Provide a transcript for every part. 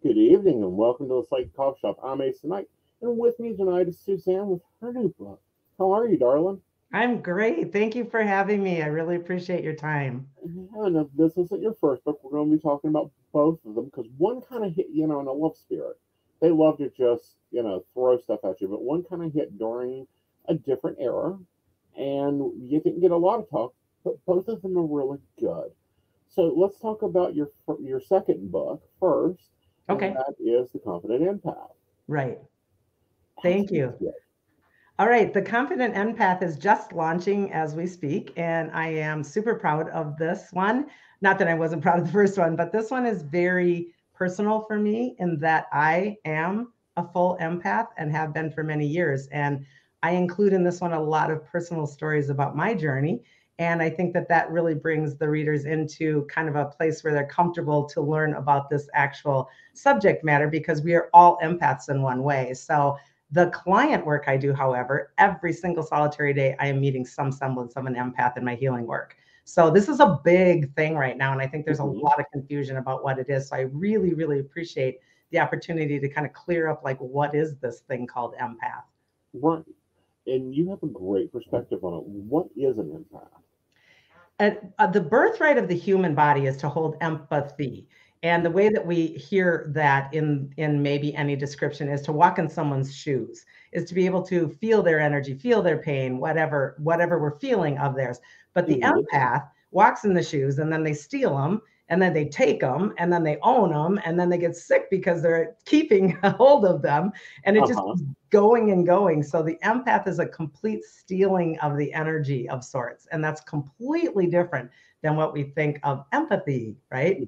Good evening and welcome to the Psych Coffee Shop. I'm Aeson Knight, and with me tonight is Suzanne with her new book. How are you, darling? I'm great. Thank you for having me. I really appreciate your time. And if this isn't your first book, we're going to be talking about both of them because one kind of hit, you know, in a love spirit. They love to just, you know, throw stuff at you, but one kind of hit during a different era, and you didn't get a lot of talk, but both of them are really good. So let's talk about your second book first. Okay. And that is The Confident Empath. Right. Thank you. All right. The Confident Empath is just launching as we speak, and I am super proud of this one. Not that I wasn't proud of the first one, but this one is very personal for me in that I am a full empath and have been for many years. And I include in this one a lot of personal stories about my journey. And I think that that really brings the readers into kind of a place where they're comfortable to learn about this actual subject matter, because we are all empaths in one way. So the client work I do, however, every single solitary day, I am meeting some semblance of an empath in my healing work. So this is a big thing right now. And I think there's a lot of confusion about what it is. So I really, really appreciate the opportunity to kind of clear up, like, what is this thing called empath? Right. And you have a great perspective on it. What is an empath? The birthright of the human body is to hold empathy. And the way that we hear that in maybe any description is to walk in someone's shoes, is to be able to feel their energy, feel their pain, whatever we're feeling of theirs. But the empath walks in the shoes, and then they steal them, and then they take them, and then they own them, and then they get sick because they're keeping a hold of them. And it just keeps going and going. So the empath is a complete stealing of the energy of sorts. And that's completely different than what we think of empathy, right?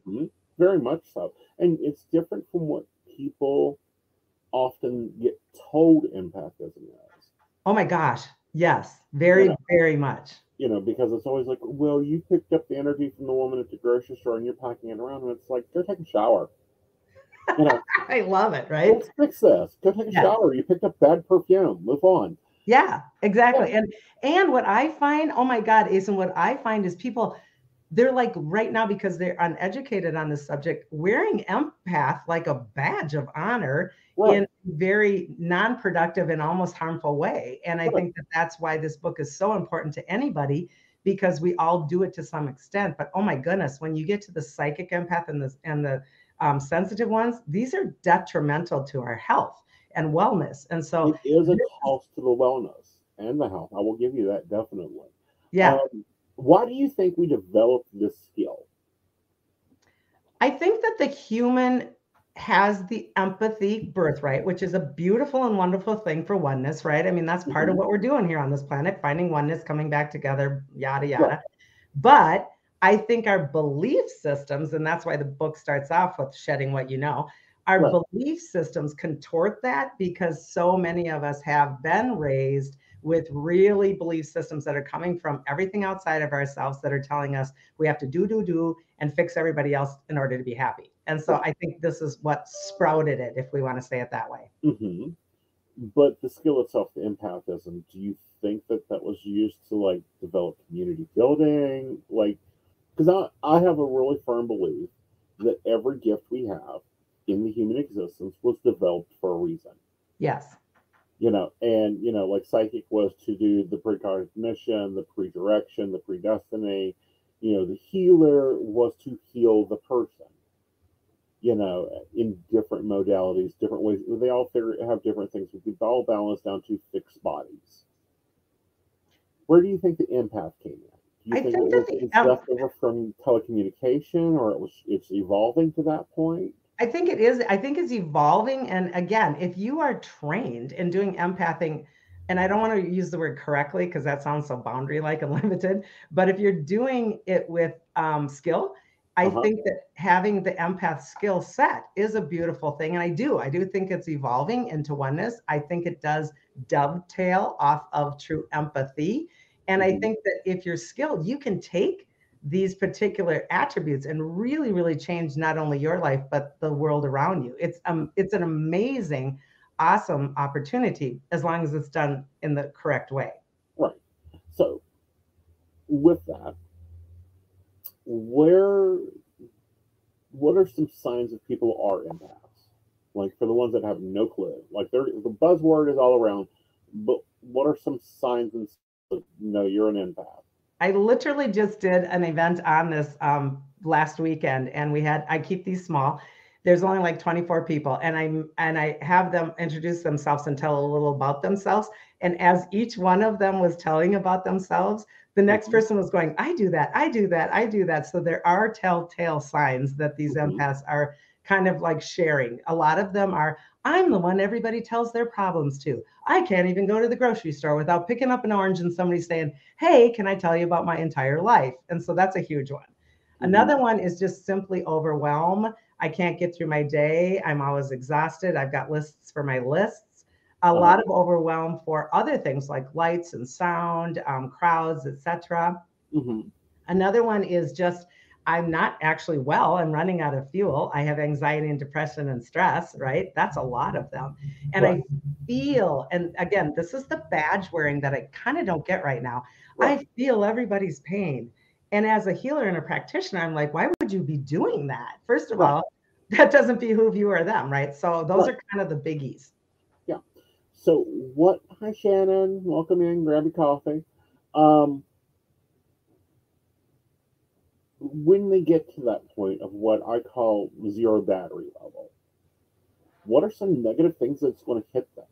Very much so. And it's different from what people often get told empathism is. Oh my gosh. Yes. Very, very much. You know, because it's always like, well, you picked up the energy from the woman at the grocery store and you're packing it around, and it's like, go take a shower. You know, I love it, right? Let's fix this. Go take a shower. You picked up bad perfume. Move on. Yeah, exactly. Yeah. And what I find, oh my God, Aeson, what I find is people, they're like right now, because they're uneducated on this subject, wearing empath like a badge of honor in a very non-productive and almost harmful way. And I think that that's why this book is so important to anybody, because we all do it to some extent. But oh my goodness, when you get to the psychic empath and the sensitive ones, these are detrimental to our health and wellness. And so it is a cost to the wellness and the health. I will give you that, definitely. Yeah. Why do you think we developed this skill? I think that the human has the empathy birthright, which is a beautiful and wonderful thing for oneness, right? I mean, that's part of what we're doing here on this planet, finding oneness, coming back together, yada, yada. Right. But I think our belief systems, and that's why the book starts off with shedding what you know, our belief systems contort that, because so many of us have been raised with really belief systems that are coming from everything outside of ourselves that are telling us we have to do and fix everybody else in order to be happy. And so I think this is what sprouted it, if we want to say it that way. But the skill itself, the empathism, do you think that that was used to like develop community building? Like, because I have a really firm belief that every gift we have in the human existence was developed for a reason. Yes. You know, and, you know, like psychic was to do the precognition, the predirection, the predestiny. You know, the healer was to heal the person, you know, in different modalities, different ways. They all have different things. We could all balance down to fixed bodies. Where do you think the empath came in? Do you think that it's left over from telecommunication, or it's evolving to that point? I think it is. I think it's evolving. And again, if you are trained in doing empathing, and I don't want to use the word correctly because that sounds so boundary-like and limited, but if you're doing it with skill, I think that having the empath skill set is a beautiful thing. And I do think it's evolving into oneness. I think it does dovetail off of true empathy. And I think that if you're skilled, you can take these particular attributes and really, really change not only your life, but the world around you. It's an amazing, awesome opportunity, as long as it's done in the correct way. Right. So with that, what are some signs that people are empaths? Like, for the ones that have no clue. Like, the buzzword is all around. But what are some signs and signs of, no, you're an empath? I literally just did an event on this last weekend, and I keep these small. There's only like 24 people, and I have them introduce themselves and tell a little about themselves. And as each one of them was telling about themselves, the next person was going, I do that, I do that, I do that. So there are telltale signs that these empaths are kind of like sharing. A lot of them are, I'm the one everybody tells their problems to. I can't even go to the grocery store without picking up an orange and somebody saying, hey, can I tell you about my entire life? And so that's a huge one. Another one is just simply overwhelm. I can't get through my day. I'm always exhausted. I've got lists for my lists. A lot of overwhelm for other things like lights and sound, crowds, etc. Another one is just, I'm not actually well. I'm running out of fuel. I have anxiety and depression and stress, right? That's a lot of them. And I feel, and again, this is the badge wearing that I kind of don't get right now. I feel everybody's pain. And as a healer and a practitioner, I'm like, why would you be doing that? First of all, that doesn't behoove you or them, right? So those are kind of the biggies. Yeah. So hi, Shannon, welcome in, grab your coffee. When they get to that point of what I call zero battery level, what are some negative things that's going to hit them?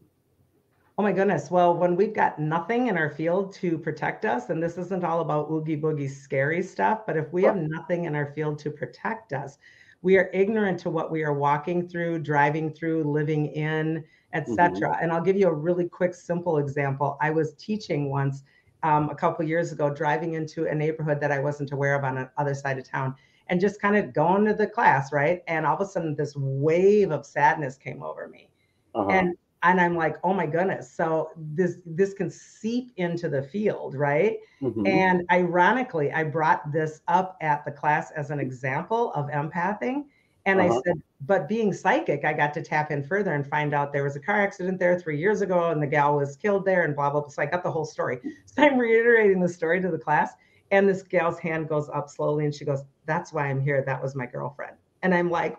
Oh my goodness. Well, when we've got nothing in our field to protect us, and this isn't all about oogie boogie scary stuff, but if we have nothing in our field to protect us, we are ignorant to what we are walking through, driving through, living in, etc. And I'll give you a really quick, simple example. I was teaching once a couple years ago, driving into a neighborhood that I wasn't aware of on the other side of town, and just kind of going to the class, right? And all of a sudden this wave of sadness came over me. And I'm like, oh my goodness. So this can seep into the field, right? And ironically, I brought this up at the class as an example of empathing. And I said, but being psychic, I got to tap in further and find out there was a car accident there 3 years ago and the gal was killed there and blah, blah, blah. So I got the whole story. So I'm reiterating the story to the class. And this gal's hand goes up slowly and she goes, that's why I'm here. That was my girlfriend. And I'm like,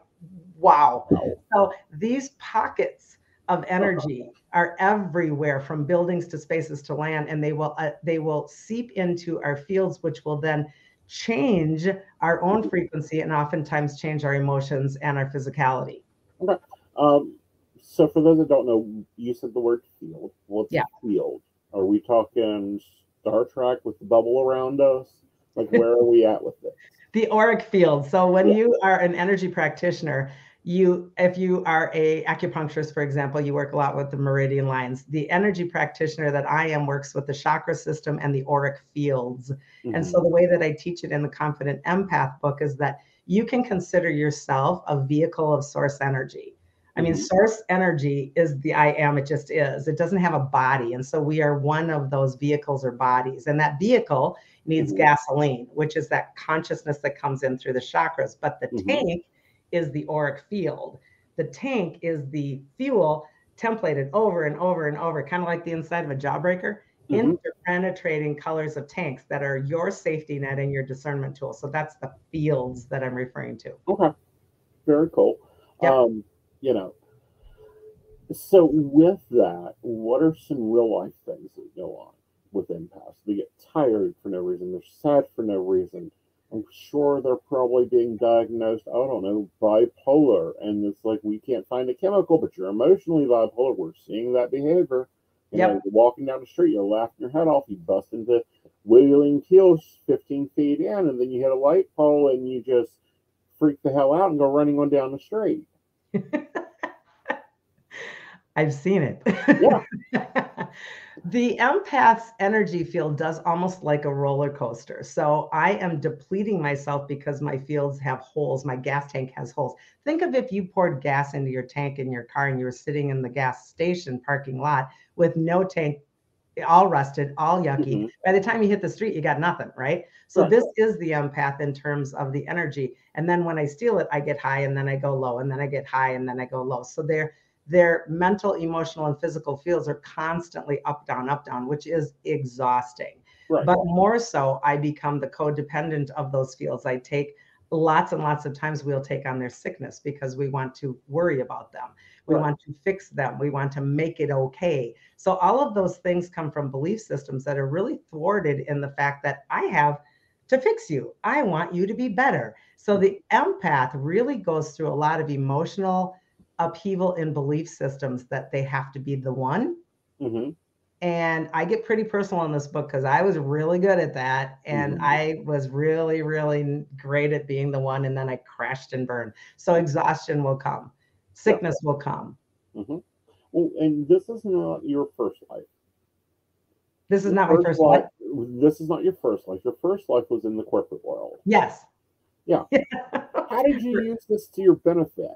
wow. So these pockets of energy are everywhere, from buildings to spaces to land, and they will seep into our fields, which will then change our own frequency and oftentimes change our emotions and our physicality. Okay. So for those that don't know, you said the word field. What's a field? Are we talking Star Trek with the bubble around us? Like, where are we at with this? The auric field. So when you are an energy practitioner, if you are a acupuncturist, for example, you work a lot with the meridian lines. The energy practitioner that I am works with the chakra system and the auric fields. And so the way that I teach it in the Confident Empath book is that you can consider yourself a vehicle of source energy. I mean, source energy is the I am, it just is. It doesn't have a body. And so we are one of those vehicles or bodies. And that vehicle needs gasoline, which is that consciousness that comes in through the chakras. But the tank is the auric field. The tank is the fuel templated over and over and over, kind of like the inside of a jawbreaker, interpenetrating colors of tanks that are your safety net and your discernment tool. So that's the fields that I'm referring to. Okay, very cool. Yep. You know, so with that, what are some real life things that go on with empaths? They get tired for no reason, they're sad for no reason. I'm sure they're probably being diagnosed, I don't know, bipolar. And it's like, we can't find a chemical, but you're emotionally bipolar. We're seeing that behavior. You know, you're walking down the street, you're laughing your head off, you bust into wheeling keels 15 feet in, and then you hit a light pole and you just freak the hell out and go running on down the street. I've seen it. Yeah. The empath's energy field does almost like a roller coaster. So I am depleting myself because my fields have holes. My gas tank has holes. Think of if you poured gas into your tank in your car and you were sitting in the gas station parking lot with no tank, all rusted, all yucky. By the time you hit the street, you got nothing, right? So this is the empath in terms of the energy. And then when I steal it, I get high and then I go low, and then I get high and then I go low. So their mental, emotional, and physical fields are constantly up, down, which is exhausting. But more so, I become the codependent of those fields. I take lots and lots of times we'll take on their sickness because we want to worry about them. We right. want to fix them. We want to make it okay. So all of those things come from belief systems that are really thwarted in the fact that I have to fix you. I want you to be better. So the empath really goes through a lot of emotional upheaval in belief systems that they have to be the one. Mm-hmm. And I get pretty personal in this book because I was really good at that. And mm-hmm. I was really, really great at being the one. And then I crashed and burned. So exhaustion will come. Sickness will come. Mm-hmm. Well, and this is not your first life. This is not my first life. This is not your first life. Your first life was in the corporate world. Yes. Yeah. How did you use this to your benefit?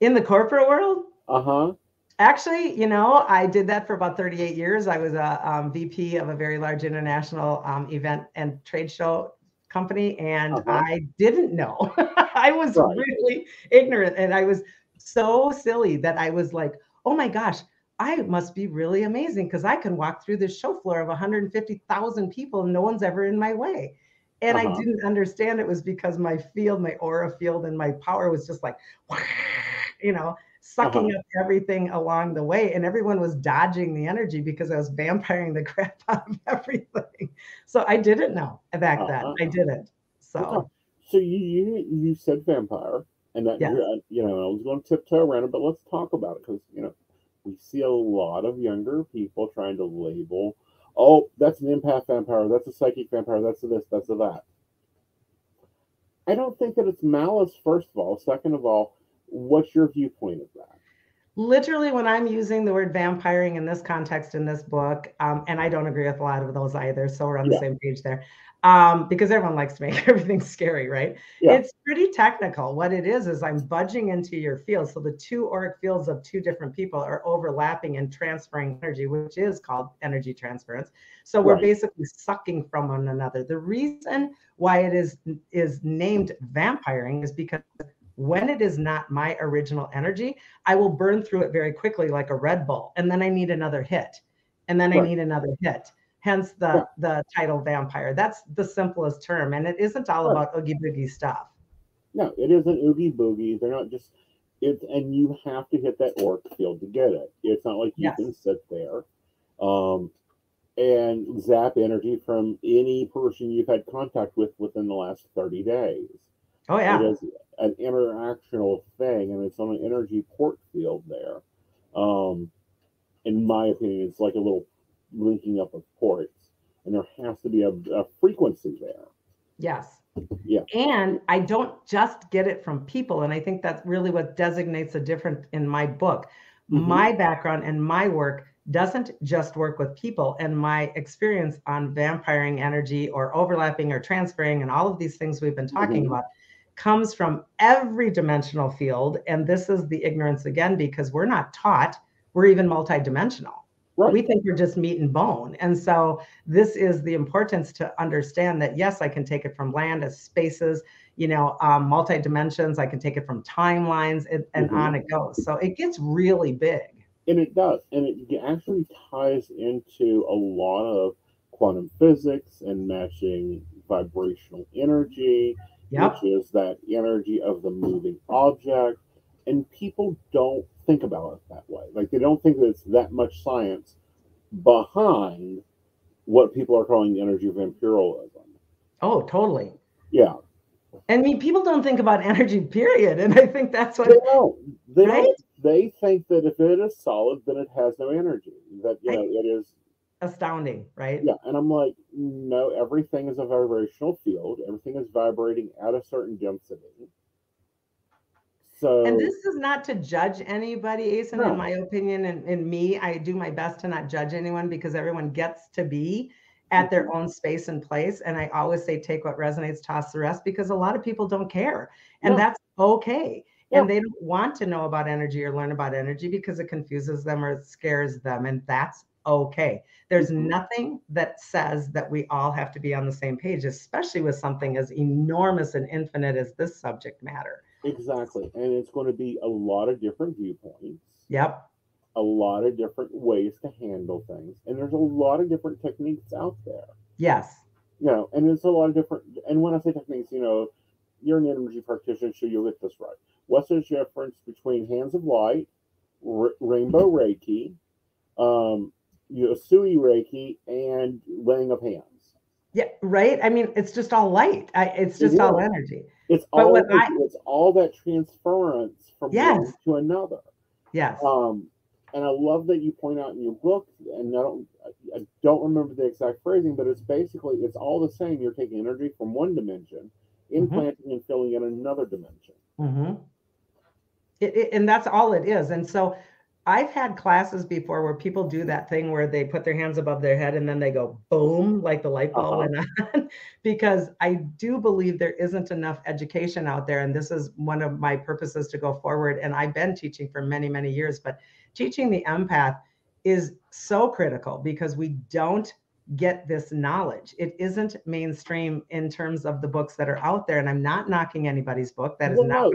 In the corporate world? Uh-huh. Actually, you know, I did that for about 38 years. I was a VP of a very large international event and trade show company, and uh-huh. I didn't know. I was right. really ignorant, and I was so silly that I was like, oh my gosh, I must be really amazing because I can walk through this show floor of 150,000 people and no one's ever in my way. And uh-huh. I didn't understand it was because my field, my aura field, and my power was just like, you know, sucking uh-huh. up everything along the way. And everyone was dodging the energy because I was vampiring the crap out of everything. So I didn't know back uh-huh. then. I didn't. So okay. So you said vampire. And that, yes. You know, I was going to tiptoe around it, but let's talk about it because, you know, we see a lot of younger people trying to label, oh, that's an empath vampire, that's a psychic vampire, that's a this, that's a that. I don't think that it's malice, first of all. Second of all, what's your viewpoint of that? Literally, when I'm using the word vampiring in this context in this book, and I don't agree with a lot of those either, so we're on yeah. the same page there, because everyone likes to make everything scary, right? Yeah. It's pretty technical. What it is I'm budging into your field. So the two auric fields of two different people are overlapping and transferring energy, which is called energy transference. So we're right. basically sucking from one another. The reason why it is named vampiring is because when it is not my original energy, I will burn through it very quickly like a Red Bull. And then I need another hit. And then right. I need another hit. Hence the, right. the title vampire. That's the simplest term. And it isn't all right. about oogie boogie stuff. No, it isn't oogie boogie. They're not just, it's, and you have to hit that orc field to get it. It's not like you yes. can sit there and zap energy from any person you've had contact with within the last 30 days. Oh, yeah. It is an interactional thing, and it's on an energy port field there. In my opinion, it's like a little linking up of ports, and there has to be a frequency there. Yes. Yeah. And I don't just get it from people, and I think that's really what designates a difference in my book. Mm-hmm. My background and my work doesn't just work with people, and my experience on vampiring energy or overlapping or transferring and all of these things we've been talking mm-hmm. about comes from every dimensional field. And this is the ignorance again, because we're not taught we're even multidimensional. Right. We think we're just meat and bone. And so this is the importance to understand that, yes, I can take it from land as spaces, you know, multi-dimensions. I can take it from timelines and mm-hmm. on it goes. So it gets really big. And it does. And it actually ties into a lot of quantum physics and matching vibrational energy. Yep. Which is that energy of the moving object. And people don't think about it that way. Like, they don't think that it's that much science behind what people are calling energy vampirism. Oh, totally. Yeah. I mean, people don't think about energy, period. And I think that's what... They right? don't. They think that if it is solid, then it has no energy. That, you know, it is... astounding, right? Yeah. And I'm like, no, everything is a vibrational field. Everything is vibrating at a certain density. So, and this is not to judge anybody, Aeson, no. in my opinion, and me, I do my best to not judge anyone because everyone gets to be at their own space and place. And I always say, take what resonates, toss the rest, because a lot of people don't care. And yeah. that's okay. Yeah. And they don't want to know about energy or learn about energy because it confuses them or it scares them. And that's okay. There's nothing that says that we all have to be on the same page, especially with something as enormous and infinite as this subject matter. Exactly. And it's going to be a lot of different viewpoints. Yep. A lot of different ways to handle things. And there's a lot of different techniques out there. Yes. You know, and there's a lot of different, and when I say techniques, you know, You're an energy practitioner, so you'll get this right. What's the difference between Hands of Light, Rainbow Reiki, Yosui Reiki, and Laying of Hands? Yeah, right? I mean, it's just all light. It's just all energy. It's all that transference from one to another. Yes. And I love that you point out in your book, and I don't remember the exact phrasing, but it's basically, it's all the same. You're taking energy from one dimension, implanting and filling in another dimension. And that's all it is. And so I've had classes before where people do that thing where they put their hands above their head and then they go boom, like the light bulb went on, because I do believe there isn't enough education out there. And this is one of my purposes to go forward. And I've been teaching for many, many years, but teaching the empath is so critical because we don't get this knowledge. It isn't mainstream in terms of the books that are out there. And I'm not knocking anybody's book. That is not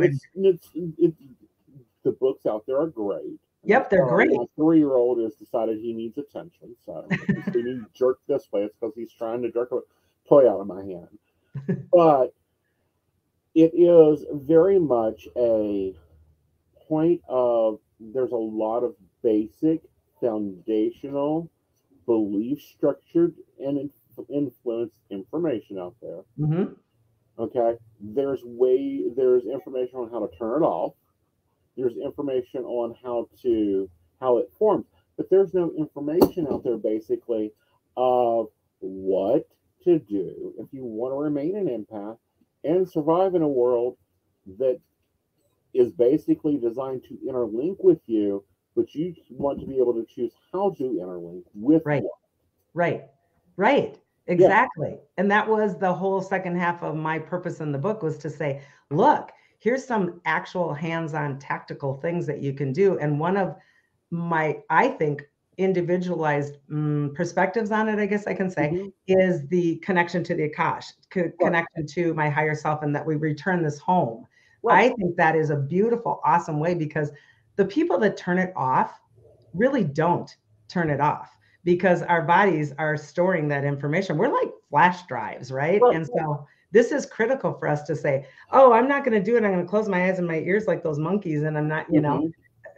the books out there are great. Yep, they're great. My 3-year-old has decided he needs attention. So if he needs jerk this way, it's because he's trying to jerk a toy out of my hand. But it is very much a point of there's a lot of basic foundational belief structured and influenced information out there. Okay, there's information on how to turn it off. There's information on how it forms, but there's no information out there basically of what to do if you want to remain an empath and survive in a world that is basically designed to interlink with you, but you want to be able to choose how to interlink with what. Right. Exactly. Yeah. And that was the whole second half of my purpose in the book, was to say, look, here's some actual hands-on tactical things that you can do. And one of my, I think, individualized perspectives on it, I guess I can say, is the connection to the Akash, connection to my higher self, and that we return this home. Right. I think that is a beautiful, awesome way, because the people that turn it off really don't turn it off, because our bodies are storing that information. We're like flash drives, right? And so this is critical for us to say, oh, I'm not going to do it. I'm going to close my eyes and my ears like those monkeys. And I'm not, you know,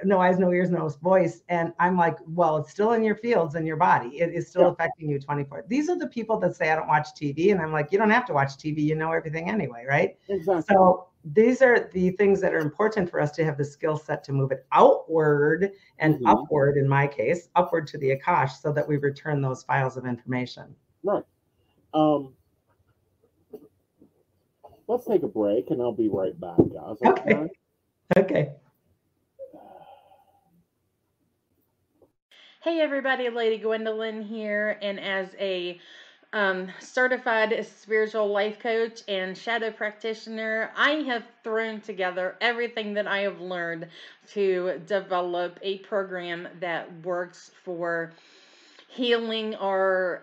no eyes, no ears, no voice. And I'm like, well, it's still in your fields and your body. It is still affecting you 24. These are the people that say, I don't watch TV. And I'm like, you don't have to watch TV. You know everything anyway, right? Exactly. So these are the things that are important for us to have the skill set to move it outward and upward, in my case, upward to the Akash, so that we return those files of information. Right. Let's take a break and I'll be right back, guys. Okay. Okay. Hey, everybody. Lady Gwendolyn here. And as a certified spiritual life coach and shadow practitioner, I have thrown together everything that I have learned to develop a program that works for healing our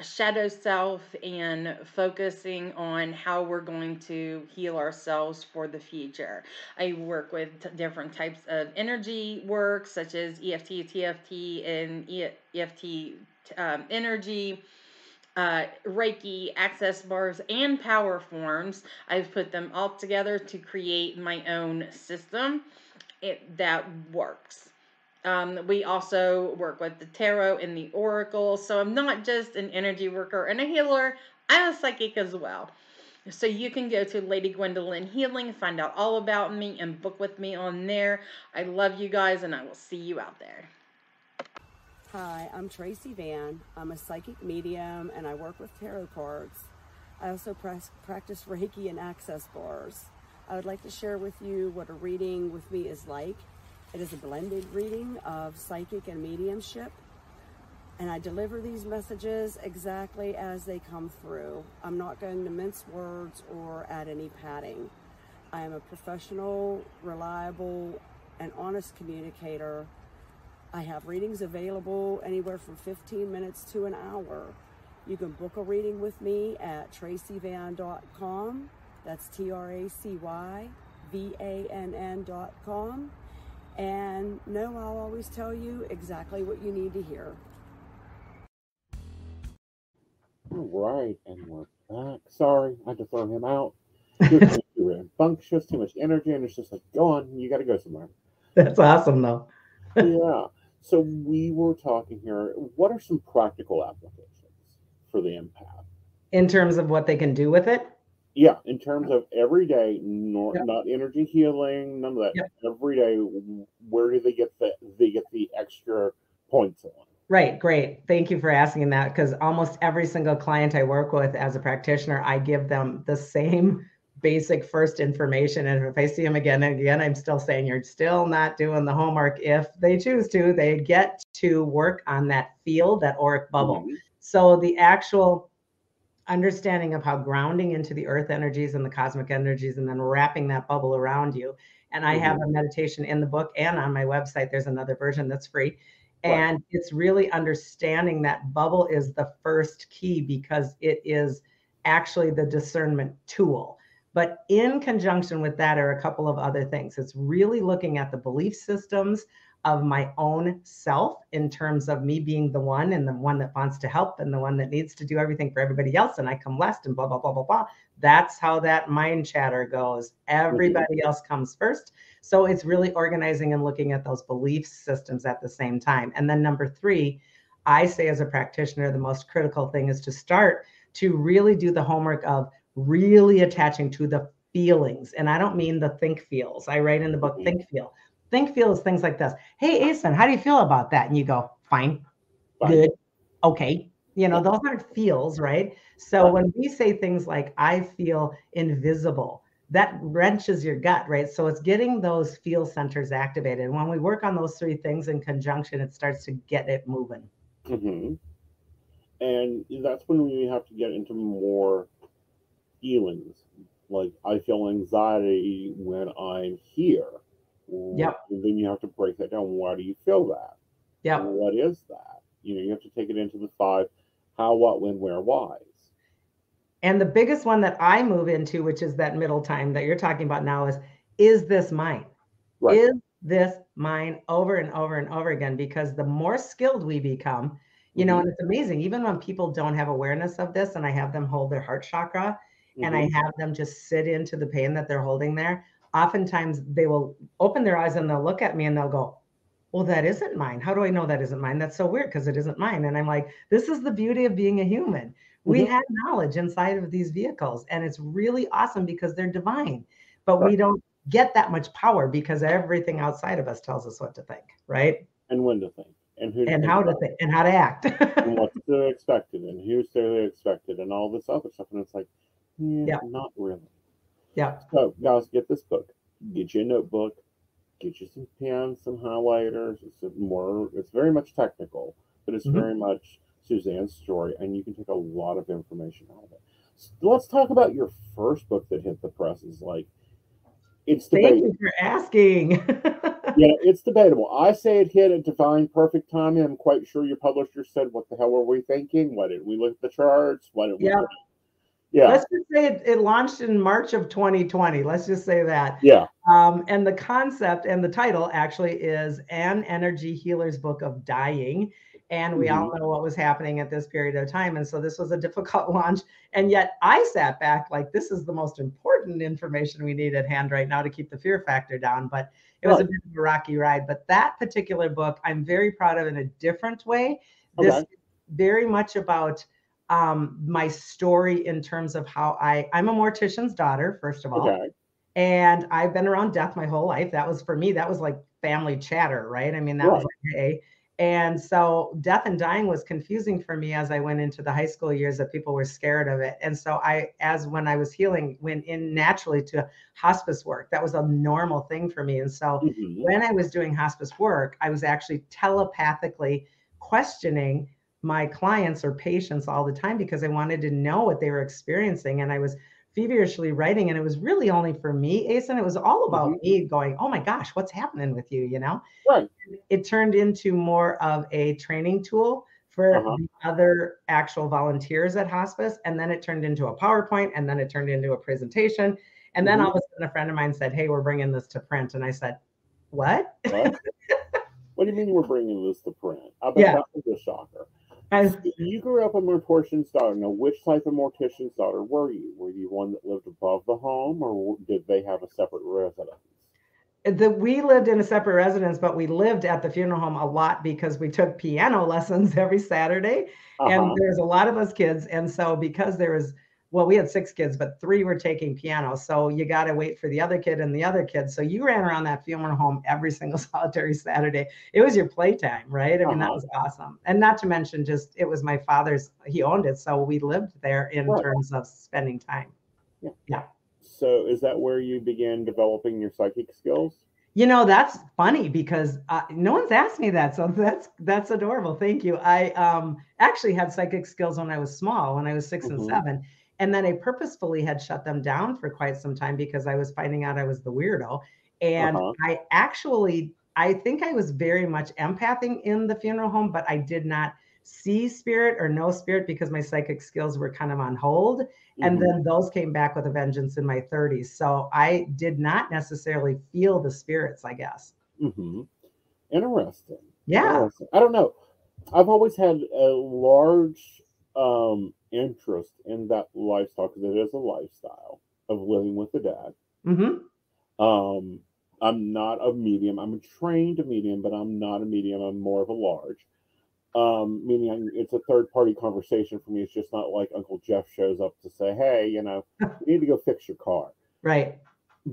shadow self and focusing on how we're going to heal ourselves for the future. I work with different types of energy work, such as EFT, TFT, and EFT energy, Reiki, access bars, and power forms. I've put them all together to create my own system that works. We also work with the tarot and the oracle. So I'm not just an energy worker and a healer, I'm a psychic as well. So you can go to Lady Gwendolyn Healing, find out all about me, and book with me on there. I love you guys, and I will see you out there. Hi, I'm Tracy Vann. I'm a psychic medium and I work with tarot cards. I also practice Reiki and access bars. I would like to share with you what a reading with me is like. It is a blended reading of psychic and mediumship, and I deliver these messages exactly as they come through. I'm not going to mince words or add any padding. I am a professional, reliable, and honest communicator. I have readings available anywhere from 15 minutes to an hour. You can book a reading with me at tracyvann.com. That's tracyvann.com. And no, I'll always tell you exactly what you need to hear. All right, and we're back. Sorry, I had to throw him out. you're rambunctious, too much energy, and it's just like, go on, you got to go somewhere. That's awesome, though. Yeah. So we were talking here. What are some practical applications for the empath? In terms of what they can do with it? Yeah, in terms of everyday, not energy healing, none of that. Yep. Everyday, where do they get the extra points on? Right, great. Thank you for asking that, because almost every single client I work with as a practitioner, I give them the same basic first information. And if I see them again and again, I'm still saying you're still not doing the homework. If they choose to, they get to work on that field, that auric bubble. Mm-hmm. So the actual understanding of how grounding into the earth energies and the cosmic energies, and then wrapping that bubble around you. And I have a meditation in the book and on my website. There's another version that's free. And it's really understanding that bubble is the first key, because it is actually the discernment tool. But in conjunction with that are a couple of other things. It's really looking at the belief systems of my own self in terms of me being the one, and the one that wants to help, and the one that needs to do everything for everybody else, and I come last, and blah, blah, blah, blah, blah. That's how that mind chatter goes. Everybody else comes first. So it's really organizing and looking at those belief systems at the same time. And then number three, I say as a practitioner, the most critical thing is to start to really do the homework of really attaching to the feelings. And I don't mean the think feels. I write in the book, think feel. Think feel is things like this. Hey, Aeson, how do you feel about that? And you go, fine, good, okay. You know, those aren't feels, right? So when we say things like, I feel invisible, that wrenches your gut, right? So it's getting those feel centers activated. When we work on those three things in conjunction, it starts to get it moving. Mm-hmm. And that's when we have to get into more feelings. Like, I feel anxiety when I'm here. Yep. And then you have to break that down. Why do you feel that? Yeah. What is that? You know, you have to take it into the five how, what, when, where, whys. And the biggest one that I move into, which is that middle time that you're talking about now, is this mine? Right. Is this mine? Over and over and over again, because the more skilled we become, you know, and it's amazing, even when people don't have awareness of this, and I have them hold their heart chakra and I have them just sit into the pain that they're holding there, oftentimes they will open their eyes and they'll look at me and they'll go, well, that isn't mine. How do I know that isn't mine? That's so weird, because it isn't mine. And I'm like, this is the beauty of being a human. We have knowledge inside of these vehicles, and it's really awesome because they're divine, but we don't get that much power because everything outside of us tells us what to think, right? And when to think, and who to and think, how to think, and how to act, and what's expected, and who's really expected, and all this other stuff. And it's like, not really. Yeah. So guys, get this book. Get you a notebook. Get you some pens, some highlighters. It's very much technical, but it's very much Suzanne's story, and you can take a lot of information out of it. So let's talk about your first book that hit the presses. Like, it's debatable. Thank you for asking. Yeah, it's debatable. I say it hit at divine perfect timing. I'm quite sure your publisher said, what the hell were we thinking? Why didn't we look at the charts? Why didn't we? Yeah. Let's just say it launched in March of 2020. Let's just say that. Yeah. And the concept and the title actually is An Energy Healer's Book of Dying. And we all know what was happening at this period of time. And so this was a difficult launch. And yet I sat back like, this is the most important information we need at hand right now to keep the fear factor down. But it was a bit of a rocky ride. But that particular book, I'm very proud of in a different way. This is very much about my story in terms of how I'm a mortician's daughter, first of all, and I've been around death my whole life. That was, for me, that was like family chatter, right? I mean, that was like, hey. And so death and dying was confusing for me as I went into the high school years, that people were scared of it. And so when I was healing, went in naturally to hospice work. That was a normal thing for me. And so when I was doing hospice work, I was actually telepathically questioning my clients or patients all the time, because I wanted to know what they were experiencing. And I was feverishly writing, and it was really only for me, Aeson. It was all about me going, oh my gosh, what's happening with you, you know? Right. It turned into more of a training tool for other actual volunteers at hospice. And then it turned into a PowerPoint, and then it turned into a presentation. And then all of a sudden a friend of mine said, hey, we're bringing this to print. And I said, what? What do you mean we're bringing this to print? I bet that was a shocker. As you grew up a mortician's daughter, now which type of mortician's daughter were you? Were you one that lived above the home, or did they have a separate residence? We lived in a separate residence, but we lived at the funeral home a lot because we took piano lessons every Saturday. And there's a lot of us kids. And so because there was, well, we had 6 kids, but 3 were taking piano. So you got to wait for the other kid and the other kid. So you ran around that funeral home every single solitary Saturday. It was your playtime, right? I mean, that was awesome. And not to mention just, it was my father's, he owned it. So we lived there in terms of spending time. Yeah. So is that where you began developing your psychic skills? You know, that's funny because no one's asked me that. So that's adorable. Thank you. I actually had psychic skills when I was small, when I was 6 and 7. And then I purposefully had shut them down for quite some time because I was finding out I was the weirdo. And I think I was very much empathing in the funeral home, but I did not see spirit or no spirit because my psychic skills were kind of on hold. And then those came back with a vengeance in my 30s. So I did not necessarily feel the spirits, I guess. Interesting. Yeah. Interesting. I don't know. I've always had a large interest in that lifestyle because it is a lifestyle of living with the dead. I'm not a medium. I'm a trained medium, but I'm not a medium. I'm more of a large. Meaning it's a third-party conversation for me. It's just not like Uncle Jeff shows up to say, hey, you know, you need to go fix your car. Right.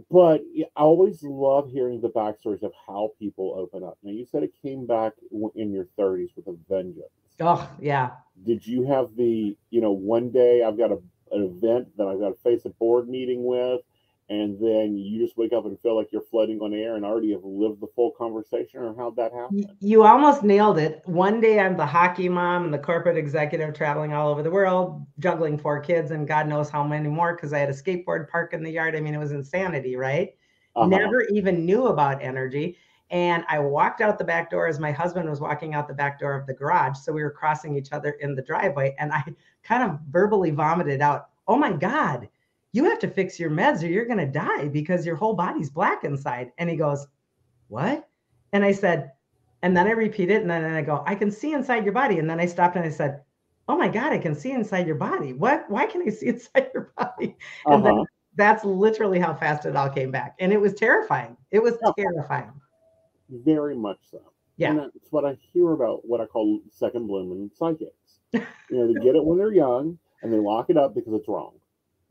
But I always love hearing the backstories of how people open up. Now, you said it came back in your 30s with a vengeance. Oh, yeah. Did you have the, you know, one day I've got an event that I've got to face a board meeting with, and then you just wake up and feel like you're floating on air and already have lived the full conversation, or how'd that happen? You almost nailed it. One day I'm the hockey mom and the corporate executive traveling all over the world, juggling 4 kids and God knows how many more because I had a skateboard park in the yard. I mean, it was insanity, right? Never even knew about energy. And I walked out the back door as my husband was walking out the back door of the garage. So we were crossing each other in the driveway and I kind of verbally vomited out, oh my God, you have to fix your meds or you're going to die because your whole body's black inside. And he goes, what? And I said, and then I repeat it. And then I go, I can see inside your body. And then I stopped and I said, oh my God, I can see inside your body. What? Why can I see inside your body? And then that's literally how fast it all came back. And it was terrifying. It was terrifying. Very much so. Yeah. And that's what I hear about what I call second blooming psychics. You know, they get it when they're young and they lock it up because it's wrong.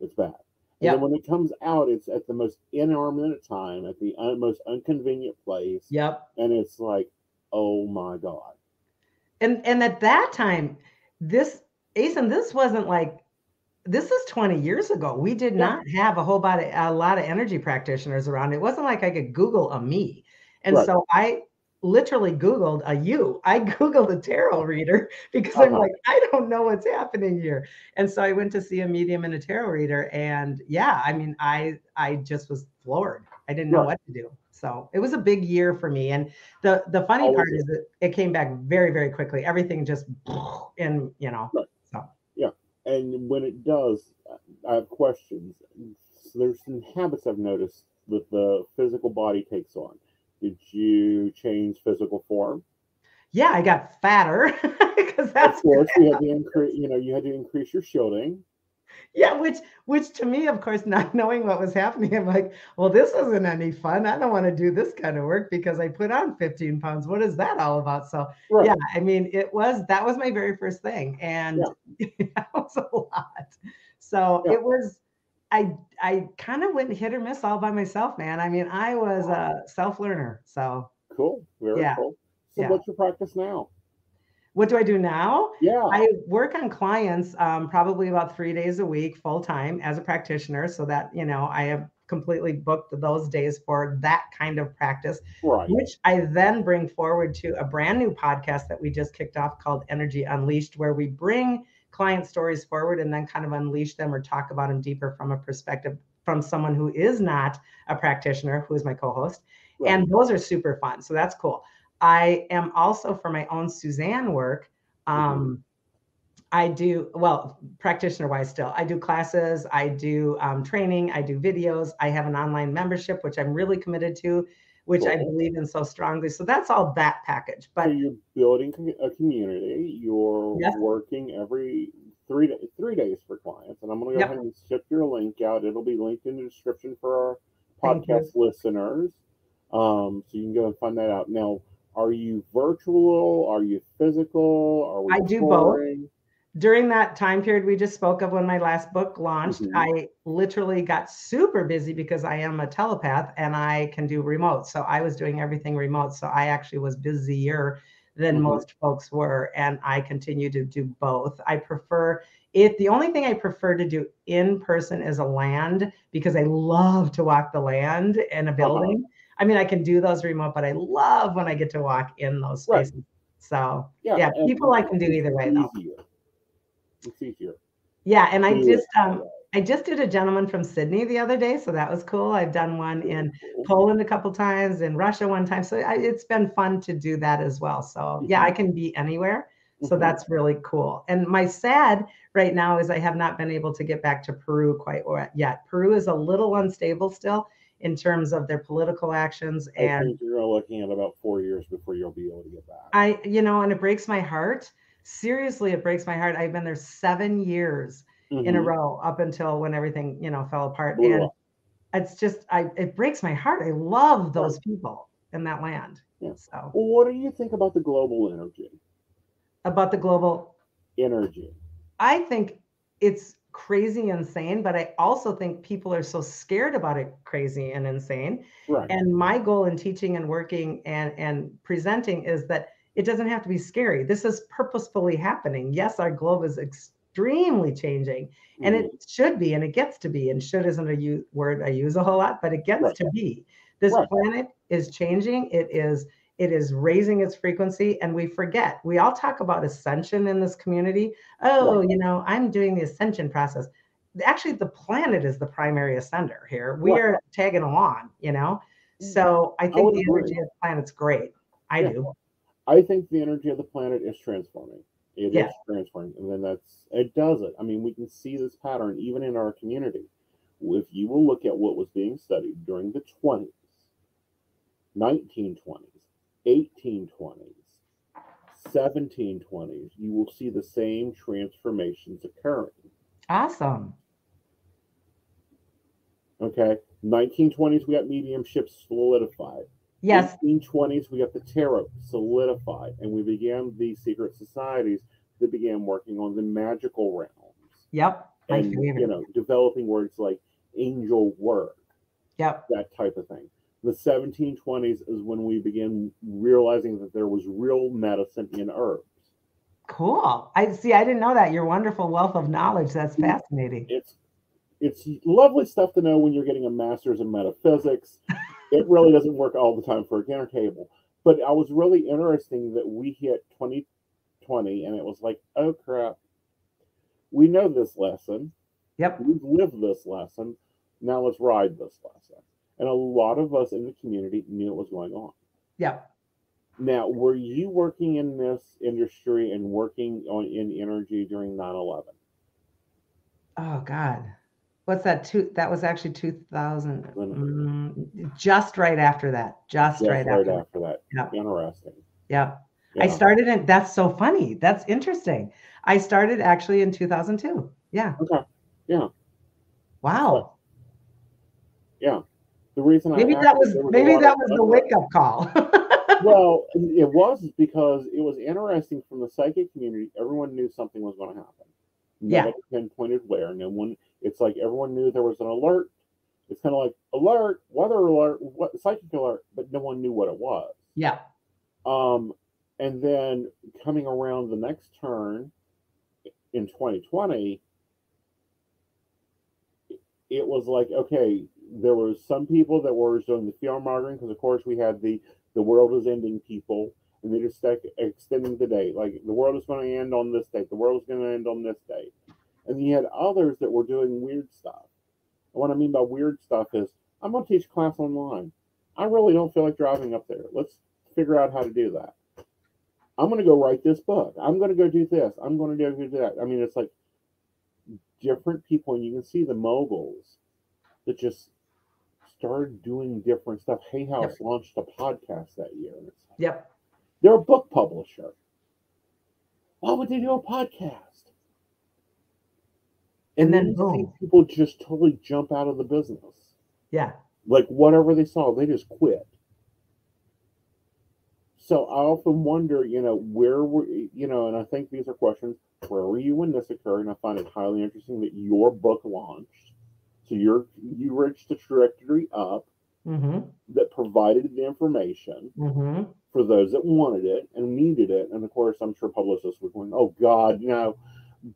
It's bad. And then when it comes out, it's at the most inarmament time, at the most inconvenient place. And it's like, oh my God. And at that time, this, Aeson, this wasn't like, this is 20 years ago. We did not have a lot of energy practitioners around. It wasn't like I could Google a me. And so I literally Googled a you. I Googled a tarot reader because I'm like, I don't know what's happening here. And so I went to see a medium and a tarot reader. And yeah, I mean, I just was floored. I didn't know what to do. So it was a big year for me. And the funny part is that it came back very, very quickly. Everything just, and you know. Yeah. And when it does, I have questions. So there's some habits I've noticed that the physical body takes on. Did you change physical form? Yeah, I got fatter because that's. Of course, you had to increase. You know, you had to increase your shielding. Yeah, which to me, of course, not knowing what was happening, I'm like, well, this isn't any fun. I don't want to do this kind of work because I put on 15 pounds. What is that all about? So yeah, I mean, that was my very first thing, and that was a lot. So it was. I kind of went hit or miss all by myself, man. I mean, I was a self-learner, so. Cool. Very cool. So what's your practice now? What do I do now? Yeah. I work on clients probably about 3 days a week, full-time as a practitioner, so that, you know, I have completely booked those days for that kind of practice, which I then bring forward to a brand new podcast that we just kicked off called Energy Unleashed, where we bring client stories forward and then kind of unleash them or talk about them deeper from a perspective from someone who is not a practitioner, who is my co-host. And those are super fun. So that's cool. I am also, for my own Suzanne work, I do, well, practitioner-wise still, I do classes, I do training, I do videos, I have an online membership, which I'm really committed to, which I believe in so strongly. So that's all that package. But so you're building a community. You're working every three days for clients. And I'm going to go ahead and ship your link out. It'll be linked in the description for our podcast listeners. So you can go and find that out. Now, are you virtual? Are you physical? Are we do both. During that time period we just spoke of when my last book launched, I literally got super busy because I am a telepath and I can do remote. So I was doing everything remote. So I actually was busier than most folks were. And I continue to do both. I prefer it. The only thing I prefer to do in person is a land, because I love to walk the land in a building. I mean, I can do those remote, but I love when I get to walk in those spaces. So yeah, people I can do either way though. It's easier. Yeah, and I just did a gentleman from Sydney the other day, so that was cool. I've done one in Poland a couple times, in Russia one time, so it's been fun to do that as well. So yeah, I can be anywhere, so that's really cool. And my sad right now is I have not been able to get back to Peru quite yet. Peru is a little unstable still in terms of their political actions, and you're looking at about 4 years before you'll be able to get back. And it breaks my heart. Seriously, it breaks my heart. I've been there 7 years in a row up until when everything, fell apart. And it's just, it breaks my heart. I love those people in that land. Yeah. So, well, what do you think about the global energy? About the global energy? I think it's crazy, insane, but I also think people are so scared about it, crazy and insane. Right. And my goal in teaching and working and presenting is that it doesn't have to be scary. This is purposefully happening. Yes, our globe is extremely changing, and it should be, and it gets to be, and should isn't a word I use a whole lot, but it gets to be. This planet is changing. It is raising its frequency, and we forget. We all talk about ascension in this community. Oh, I'm doing the ascension process. Actually, the planet is the primary ascender here. We are tagging along, So I think the energy of the planet's great. I do. I think the energy of the planet is transforming. It is transforming. And then it does it. I mean, we can see this pattern even in our community. If you will look at what was being studied during the 20s, 1920s, 1820s, 1720s, you will see the same transformations occurring. Awesome. Okay. 1920s, we got mediumship solidified. Yes. 1820s, we got the tarot solidified, and we began these secret societies that began working on the magical realms. Yep. And, developing words like angel work. Yep. That type of thing. The 1720s is when we began realizing that there was real medicine in herbs. Cool. I didn't know that. Your wonderful wealth of knowledge. That's fascinating. It's lovely stuff to know when you're getting a master's in metaphysics. It really doesn't work all the time for a dinner table. But I was really interesting that we hit 2020, and it was like, oh, crap. We know this lesson. Yep. We've lived this lesson. Now let's ride this lesson. And a lot of us in the community knew it was going on. Yeah. Now, were you working in this industry and working in energy during 9/11? Oh, God. What's that? That was actually 2000, just right after that. Just right after that. Yep. Interesting. Yep. Yeah. I started in, that's so funny. That's interesting. I started actually in 2002. Yeah. Okay. Yeah. Wow. Yeah. The reason maybe that was the wake up call. Well, it was because it was interesting from the psychic community. Everyone knew something was going to happen. Nobody pinpointed where. No one. It's like everyone knew there was an alert. It's kind of like alert, weather alert, psychic alert, but no one knew what it was. Yeah. And then coming around the next turn in 2020, it was like, okay, there were some people that were doing the fear mongering because, of course, we had the world is ending people, and they just extending the date. Like, the world is going to end on this date. The world is going to end on this date. And you had others that were doing weird stuff. And what I mean by weird stuff is, I'm going to teach class online. I really don't feel like driving up there. Let's figure out how to do that. I'm going to go write this book. I'm going to go do this. I'm going to go do that. I mean, it's like different people, and you can see the moguls that just started doing different stuff. Hay House launched a podcast that year. Yep. They're a book publisher. Why would they do a podcast? And then people just totally jump out of the business. Yeah. Like whatever they saw, they just quit. So I often wonder, you know, where were, you know, and I think these are questions, where were you when this occurred? And I find it highly interesting that your book launched. So you reached the trajectory up that provided the information for those that wanted it and needed it. And of course, I'm sure publicists were going, oh God, no.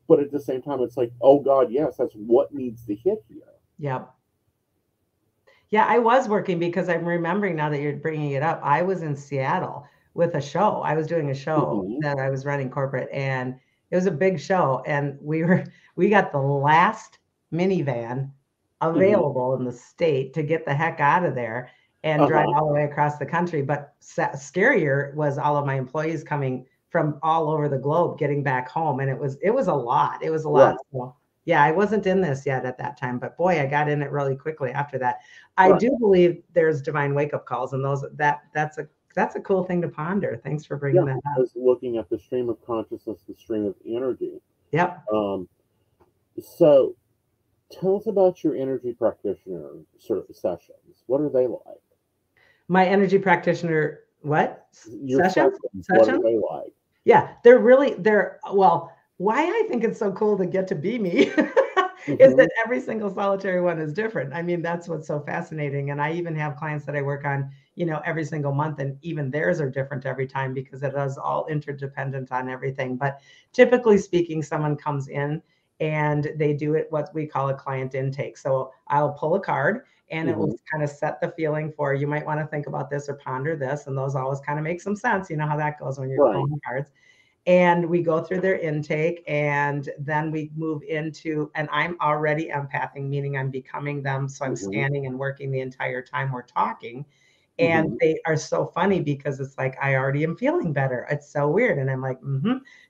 But at the same time, it's like, oh God, yes, that's what needs to hit here. Yeah. Yeah, I was working, because I'm remembering now that you're bringing it up, I was in Seattle with a show. I was doing a show that I was running corporate, and it was a big show. And we got the last minivan available in the state to get the heck out of there and drive all the way across the country. But scarier was all of my employees coming from all over the globe, getting back home. And it was a lot. It was a lot. So, yeah, I wasn't in this yet at that time, but boy, I got in it really quickly after that. I do believe there's divine wake-up calls, and those that's a cool thing to ponder. Thanks for bringing that up. I was looking at the stream of consciousness, the stream of energy. Yep. So tell us about your energy practitioner sort of sessions. What are they like? My energy practitioner, what? Sessions? What are they like? Yeah, why I think it's so cool to get to be me is that every single solitary one is different. I mean, that's what's so fascinating. And I even have clients that I work on, you know, every single month, and even theirs are different every time, because it is all interdependent on everything. But typically speaking, someone comes in and they do it, what we call a client intake. So I'll pull a card, and it will kind of set the feeling for, you might want to think about this or ponder this. And those always kind of make some sense. You know how that goes when you're pulling cards. And we go through their intake, and then we move into, and I'm already empathing, meaning I'm becoming them. So I'm standing and working the entire time we're talking. And they are so funny, because it's like, I already am feeling better. It's so weird. And I'm like,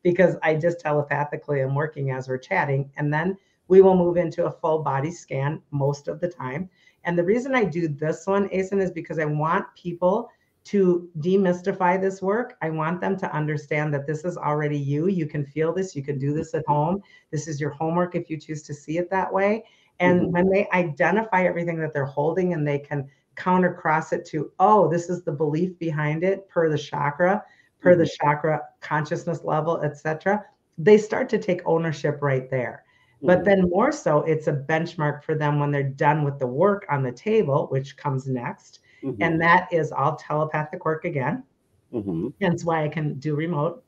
because I just telepathically am working as we're chatting. And then we will move into a full body scan most of the time. And the reason I do this one, Aeson, is because I want people to demystify this work. I want them to understand that this is already you. You can feel this. You can do this at home. This is your homework if you choose to see it that way. And when they identify everything that they're holding, and they can counter cross it to, oh, this is the belief behind it, per the chakra, per the chakra consciousness level, etc., they start to take ownership right there. But then more so, it's a benchmark for them when they're done with the work on the table, which comes next. And that is all telepathic work again. That's why I can do remote.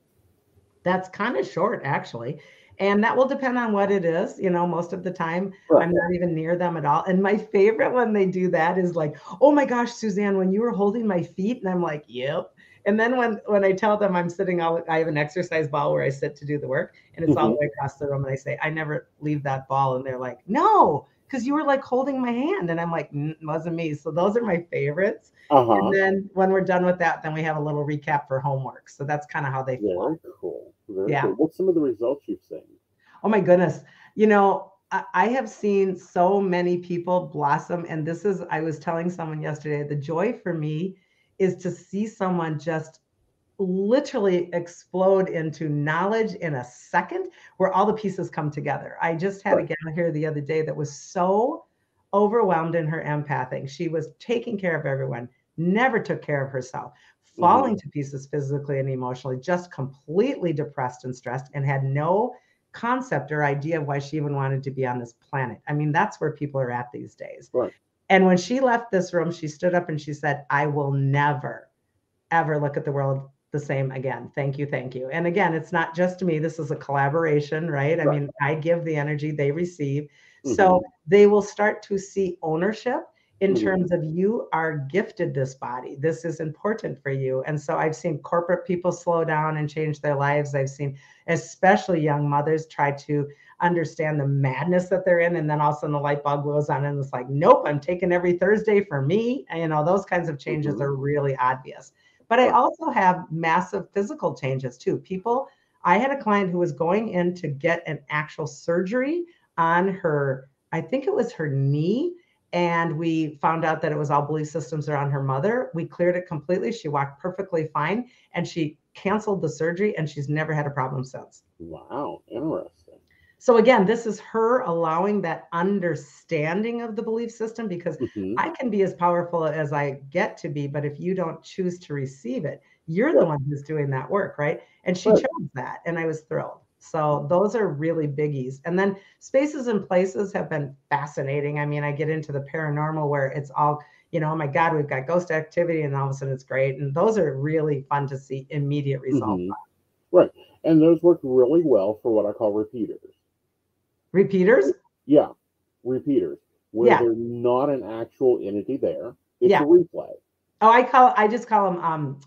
That's kind of short, actually. And that will depend on what it is. You know, most of the time, I'm not even near them at all. And my favorite when they do that is like, oh my gosh, Suzanne, when you were holding my feet, and I'm like, yep. And then when I tell them I'm sitting I have an exercise ball where I sit to do the work, and it's all the way across the room. And I say, I never leave that ball. And they're like, no, because you were like holding my hand. And I'm like, wasn't me. So those are my favorites. And then when we're done with that, then we have a little recap for homework. So that's kind of how they feel. Cool. Very cool. What's some of the results you've seen? Oh my goodness. You know, I have seen so many people blossom. And this is, I was telling someone yesterday, the joy for me is to see someone just literally explode into knowledge in a second, where all the pieces come together. I just had a gal here the other day that was so overwhelmed in her empathing. She was taking care of everyone, never took care of herself, falling to pieces physically and emotionally, just completely depressed and stressed, and had no concept or idea of why she even wanted to be on this planet. I mean, that's where people are at these days. And when she left this room, she stood up and she said, I will never, ever look at the world the same again. Thank you. Thank you. And again, it's not just me. This is a collaboration, right? I mean, I give the energy, they receive. So they will start to see ownership in terms of, you are gifted this body. This is important for you. And so I've seen corporate people slow down and change their lives. I've seen especially young mothers try to understand the madness that they're in, and then all of a sudden the light bulb goes on, and it's like, nope, I'm taking every Thursday for me. And, you know, those kinds of changes are really obvious. But I also have massive physical changes too. People, I had a client who was going in to get an actual surgery on her, I think it was her knee, and we found out that it was all belief systems around her mother. We cleared it completely. She walked perfectly fine, and she canceled the surgery, and she's never had a problem since. Wow, interesting. So again, this is her allowing that understanding of the belief system, because I can be as powerful as I get to be, but if you don't choose to receive it, you're the one who's doing that work, right? And she chose that, and I was thrilled. So those are really biggies. And then spaces and places have been fascinating. I mean, I get into the paranormal where it's all, you know, oh my God, we've got ghost activity, and all of a sudden it's great. And those are really fun to see immediate results. Right. And those work really well for what I call repeaters. Repeaters? Yeah. Repeaters. Where there's not an actual entity there. It's a replay. Oh, I just call them,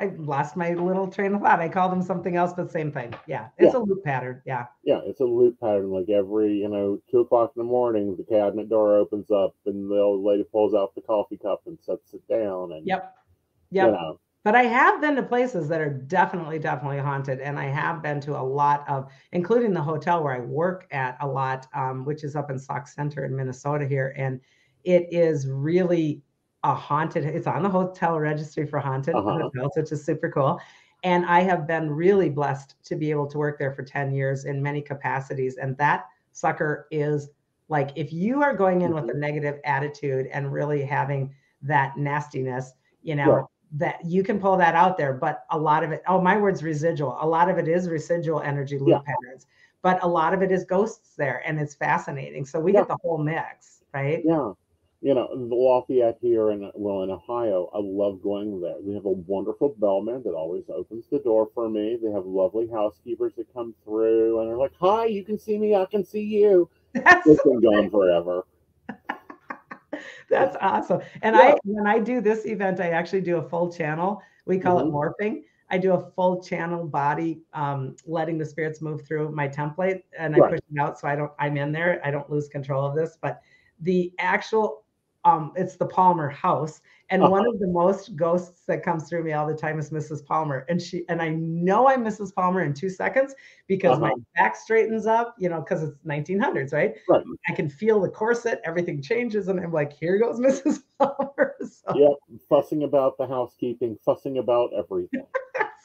I lost my little train of thought. I called them something else, but same thing. Yeah. It's a loop pattern. Yeah. Yeah. It's a loop pattern. Like every, 2 o'clock in the morning, the cabinet door opens up and the old lady pulls out the coffee cup and sets it down. And But I have been to places that are definitely haunted. And I have been to a lot of, including the hotel where I work at a lot, which is up in Sauk Center in Minnesota here. And it is really a haunted, it's on the hotel registry for haunted hotels, which is super cool. And I have been really blessed to be able to work there for 10 years in many capacities. And that sucker is like, if you are going in with a negative attitude and really having that nastiness, that you can pull that out there. But a lot of it, residual. A lot of it is residual energy loop patterns, but a lot of it is ghosts there. And it's fascinating. So we get the whole mix, right? Yeah. You know, Lafayette here in Ohio, I love going there. They have a wonderful bellman that always opens the door for me. They have lovely housekeepers that come through, and they're like, hi, you can see me, I can see you. It's been going forever. That's awesome. And when I do this event, I actually do a full channel. We call it morphing. I do a full channel body, letting the spirits move through my template, and I push it out so I'm in there. I don't lose control of this, but the actual it's the Palmer House, and one of the most ghosts that comes through me all the time is Mrs. Palmer, and I know I'm Mrs. Palmer in 2 seconds because my back straightens up, because it's 1900s, right? I can feel the corset, everything changes, and I'm like, here goes Mrs. Palmer. So. Yeah, fussing about the housekeeping, fussing about everything.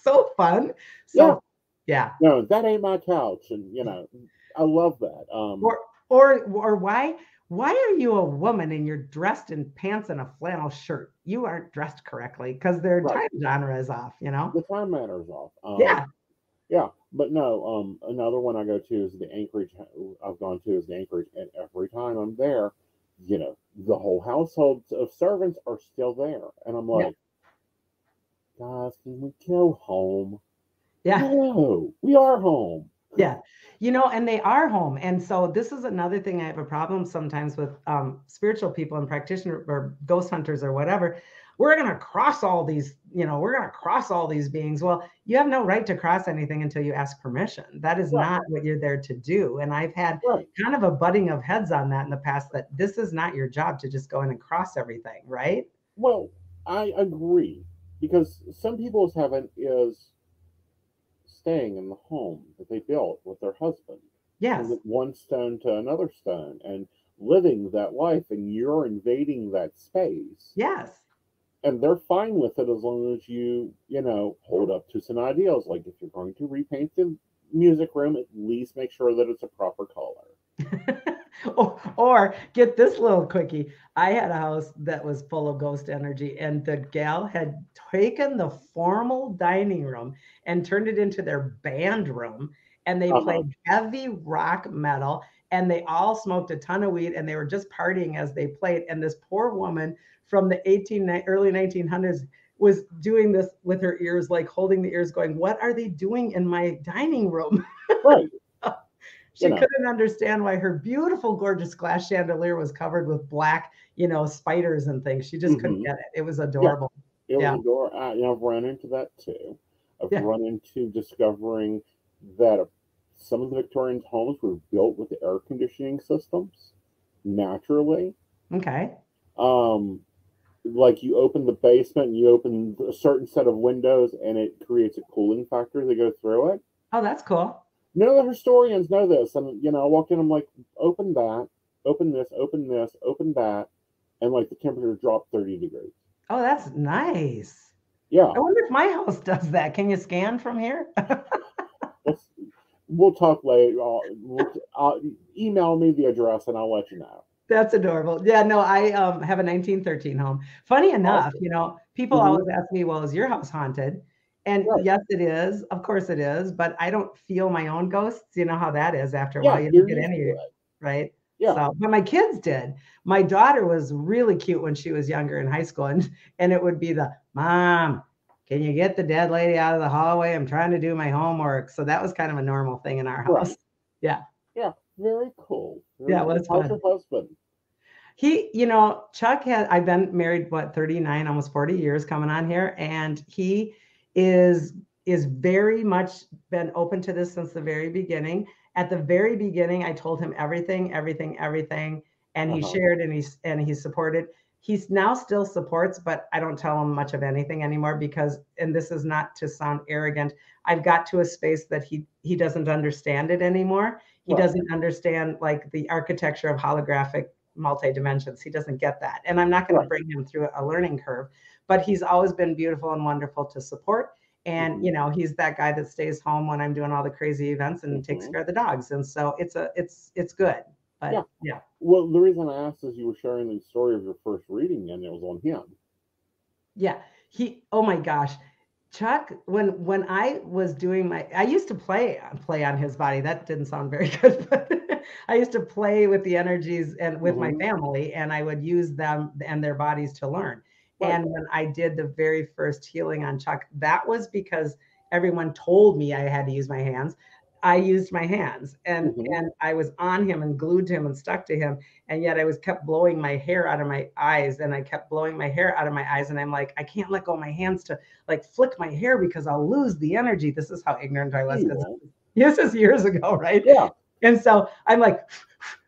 So fun. So yeah. No, that ain't my couch, and I love that. Or why? Why are you a woman and you're dressed in pants and a flannel shirt? You aren't dressed correctly because their time genre is off, The time matter is off. Yeah. But no, another one I go to is the Anchorage. I've gone to is the Anchorage. And every time I'm there, the whole households of servants are still there. And I'm like, guys, can we go home? Yeah. No, we are home. Yeah. And they are home. And so this is another thing I have a problem sometimes with spiritual people and practitioners or ghost hunters or whatever. We're going to cross all these, we're going to cross all these beings. Well, you have no right to cross anything until you ask permission. That is not what you're there to do. And I've had kind of a butting of heads on that in the past, that this is not your job to just go in and cross everything. Right. Well, I agree, because some people's heaven is staying in the home that they built with their husband. Yes. With one stone to another stone and living that life, and you're invading that space. Yes. And they're fine with it as long as you, hold up to some ideals. Like if you're going to repaint the music room, at least make sure that it's a proper color. Or get this little quickie. I had a house that was full of ghost energy, and the gal had taken the formal dining room and turned it into their band room, and they played heavy rock metal, and they all smoked a ton of weed, and they were just partying as they played. And this poor woman from the early 1900s was doing this with her ears, like holding the ears going, what are they doing in my dining room? Right. She couldn't understand why her beautiful, gorgeous glass chandelier was covered with black, spiders and things. She just couldn't get it. It was adorable. Yeah. It was adorable. I've run into that too. I've run into discovering that some of the Victorian homes were built with air conditioning systems naturally. Okay. Like you open the basement and you open a certain set of windows and it creates a cooling factor that goes through it. Oh, that's cool. None of the historians know this. And, I walk in, I'm like, open that. open this, open that, and like the temperature dropped 30 degrees. Oh, that's nice. Yeah. I wonder if my house does that. Can you scan from here? We'll talk later. Email me the address and I'll let you know. That's adorable. Yeah, no, I have a 1913 home. Funny enough, awesome. You know, people always ask me, well, is your house haunted? And right. Yes, it is. Of course it is. But I don't feel my own ghosts. You know how that is after a while. You don't get any of it. Right? Yeah. So, but my kids did. My daughter was really cute when she was younger in high school. And it would be the, Mom, can you get the dead lady out of the hallway? I'm trying to do my homework. So that was kind of a normal thing in our house. Right. Yeah. Yeah. Very cool. Very cool. Well, it's fun. How's your husband? He, you know, Chuck had, I've been married, what, 39, almost 40 years coming on here. And he is very much been open to this since the very beginning. At the very beginning, I told him everything. And he shared and he supported. He's now still supports, but I don't tell him much of anything anymore because, and this is not to sound arrogant, I've got to a space that he doesn't understand it anymore. He doesn't understand like the architecture of holographic multi-dimensions. He doesn't get that. And I'm not going to bring him through a learning curve, but he's always been beautiful and wonderful to support. And, you know, he's that guy that stays home when I'm doing all the crazy events and takes care of the dogs. And so it's good. But yeah. Well, the reason I asked is you were sharing the story of your first reading and it was on him. Yeah. He, oh my gosh. Chuck, when I was doing I used to play on his body. That didn't sound very good, but I used to play with the energies and with my family, and I would use them and their bodies to learn. And when I did the very first healing on Chuck, that was because everyone told me I had to use my hands. I used my hands and I was on him and glued to him and stuck to him. And yet I was kept blowing my hair out of my eyes and I'm like, I can't let go of my hands to like flick my hair because I'll lose the energy. This is how ignorant I was. This is years ago, right? Yeah. And so I'm like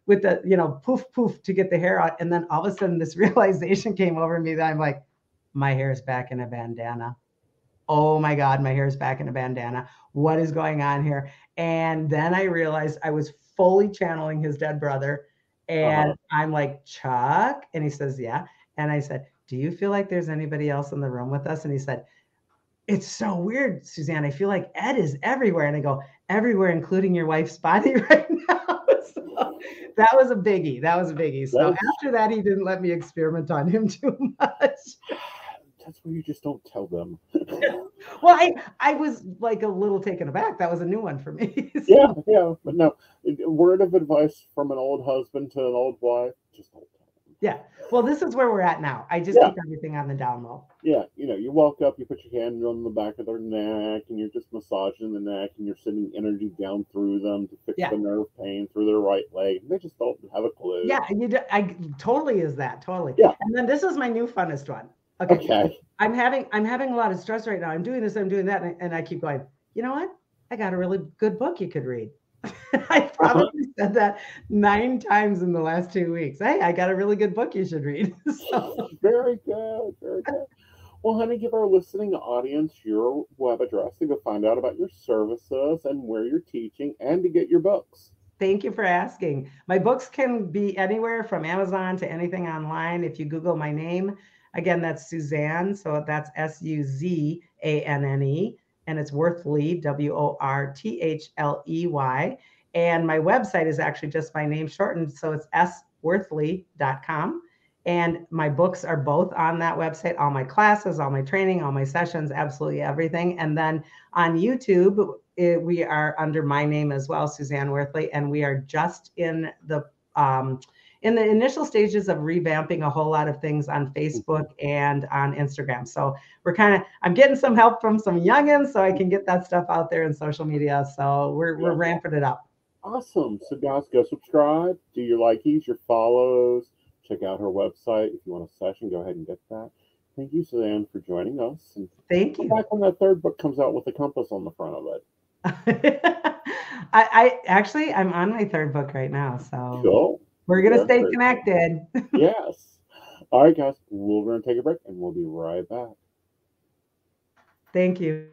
with the, you know, poof to get the hair out. And then all of a sudden this realization came over me that I'm like, my hair is back in a bandana. Oh my God, my hair is back in a bandana. What is going on here? And then I realized I was fully channeling his dead brother. And I'm like, Chuck? And he says, yeah. And I said, do you feel like there's anybody else in the room with us? And he said, it's so weird, Suzanne. I feel like Ed is everywhere. And I go, everywhere, including your wife's body right now. So that was a biggie. So after that, he didn't let me experiment on him too much. That's where you just don't tell them. Well, I was like a little taken aback. That was a new one for me. So. Yeah. But no, word of advice from an old husband to an old wife, just don't tell them. Yeah. Well, this is where we're at now. I just keep everything on the down low. Yeah. You know, you walk up, you put your hand on the back of their neck, and you're just massaging the neck, and you're sending energy down through them to fix the nerve pain through their right leg. They just don't have a clue. Yeah. I totally is that. Totally. Yeah. And then this is my new funnest one. Okay. I'm having a lot of stress right now. I'm doing this, I'm doing that. And I keep going, you know what? I got a really good book you could read. I probably said that 9 times in the last 2 weeks. Hey, I got a really good book you should read. So. Very good. Very good. Well, honey, give our listening audience your web address to go find out about your services and where you're teaching and to get your books. Thank you for asking. My books can be anywhere from Amazon to anything online. If you Google my name, again, that's Suzanne. So that's Suzanne. And it's Worthley, Worthley. And my website is actually just my name shortened. So it's sworthley.com. And my books are both on that website, all my classes, all my training, all my sessions, absolutely everything. And then on YouTube, we are under my name as well, Suzanne Worthley. And we are just in the... in the initial stages of revamping a whole lot of things on Facebook and on Instagram. So we're I'm getting some help from some youngins so I can get that stuff out there in social media. So we're ramping it up. Awesome. So guys, go subscribe, do your likies, your follows, check out her website. If you want a session, go ahead and get that. Thank you, Suzanne, for joining us. And thank you. Come back when that third book comes out with a compass on the front of it. I actually, I'm on my third book right now. So cool. We're going to stay connected. Yes. All right, guys. We're going to take a break and we'll be right back. Thank you.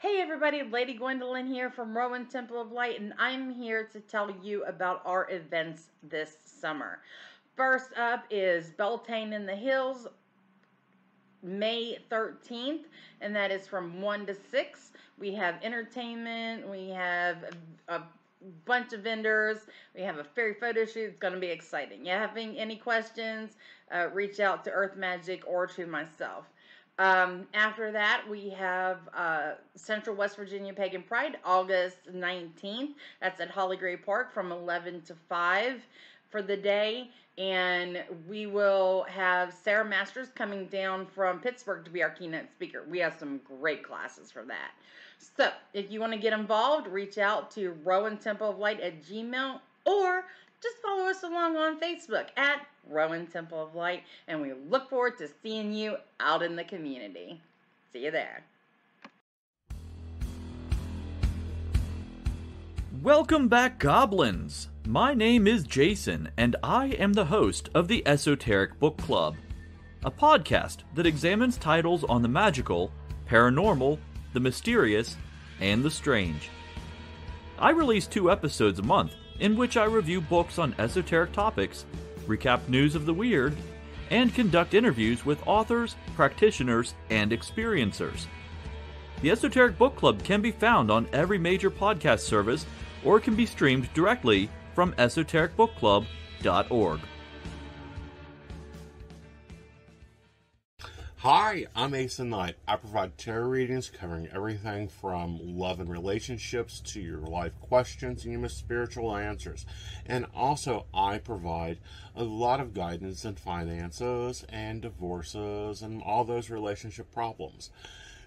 Hey everybody, Lady Gwendolyn here from Rowan Temple of Light, and I'm here to tell you about our events this summer. First up is Beltane in the Hills, May 13th, and that is from 1 to 6. We have entertainment, we have a bunch of vendors, we have a fairy photo shoot. It's going to be exciting. You having any questions, reach out to Earth Magic or to myself. After that, we have Central West Virginia Pagan Pride, August 19th. That's at Holly Gray Park from 11 to 5 for the day. And we will have Sarah Masters coming down from Pittsburgh to be our keynote speaker. We have some great classes for that. So if you want to get involved, reach out to RowanTempleofLight@gmail.com or just follow us along on Facebook at Rowan Temple of Light, and we look forward to seeing you out in the community. See you there. Welcome back, goblins! My name is Jason, and I am the host of the Esoteric Book Club, a podcast that examines titles on the magical, paranormal, the mysterious, and the strange. I release 2 episodes a month, in which I review books on esoteric topics, recap news of the weird, and conduct interviews with authors, practitioners, and experiencers. The Esoteric Book Club can be found on every major podcast service or can be streamed directly from esotericbookclub.org. Hi, I'm Aeson Knight. I provide tarot readings covering everything from love and relationships to your life questions and your spiritual answers. And also, I provide a lot of guidance in finances and divorces and all those relationship problems.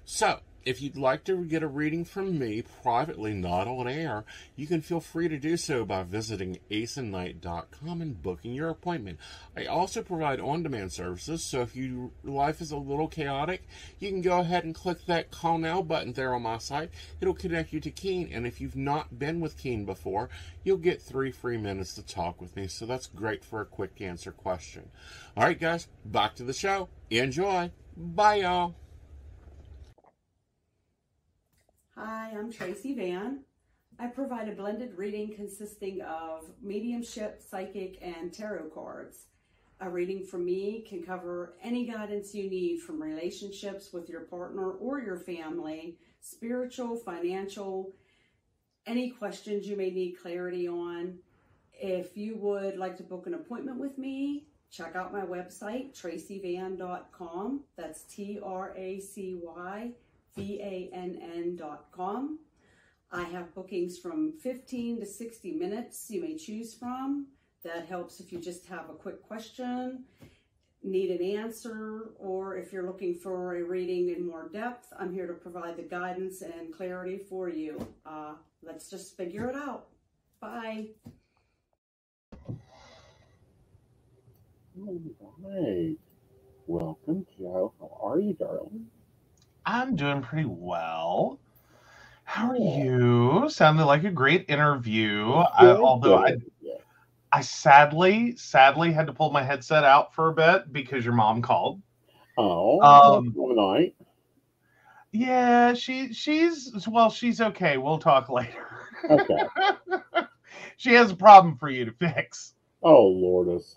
So, if you'd like to get a reading from me privately, not on air, you can feel free to do so by visiting aesonknight.com and booking your appointment. I also provide on-demand services, so if your life is a little chaotic, you can go ahead and click that Call Now button there on my site. It'll connect you to Keen, and if you've not been with Keen before, you'll get 3 free minutes to talk with me, so that's great for a quick answer question. All right, guys, back to the show. Enjoy. Bye, y'all. Hi, I'm Tracy Van. I provide a blended reading consisting of mediumship, psychic, and tarot cards. A reading from me can cover any guidance you need from relationships with your partner or your family, spiritual, financial, any questions you may need clarity on. If you would like to book an appointment with me, check out my website, tracyvan.com. That's TRACYVANN.com. I have bookings from 15 to 60 minutes you may choose from. That helps if you just have a quick question, need an answer, or if you're looking for a reading in more depth, I'm here to provide the guidance and clarity for you. Let's just figure it out. Bye. All right. Welcome, Joe. How are you, darling? I'm doing pretty well. How are you? Sounded like a great interview. Although I sadly had to pull my headset out for a bit because your mom called. Oh, overnight. Yeah, she's okay. We'll talk later. Okay. She has a problem for you to fix. Oh, Lordus.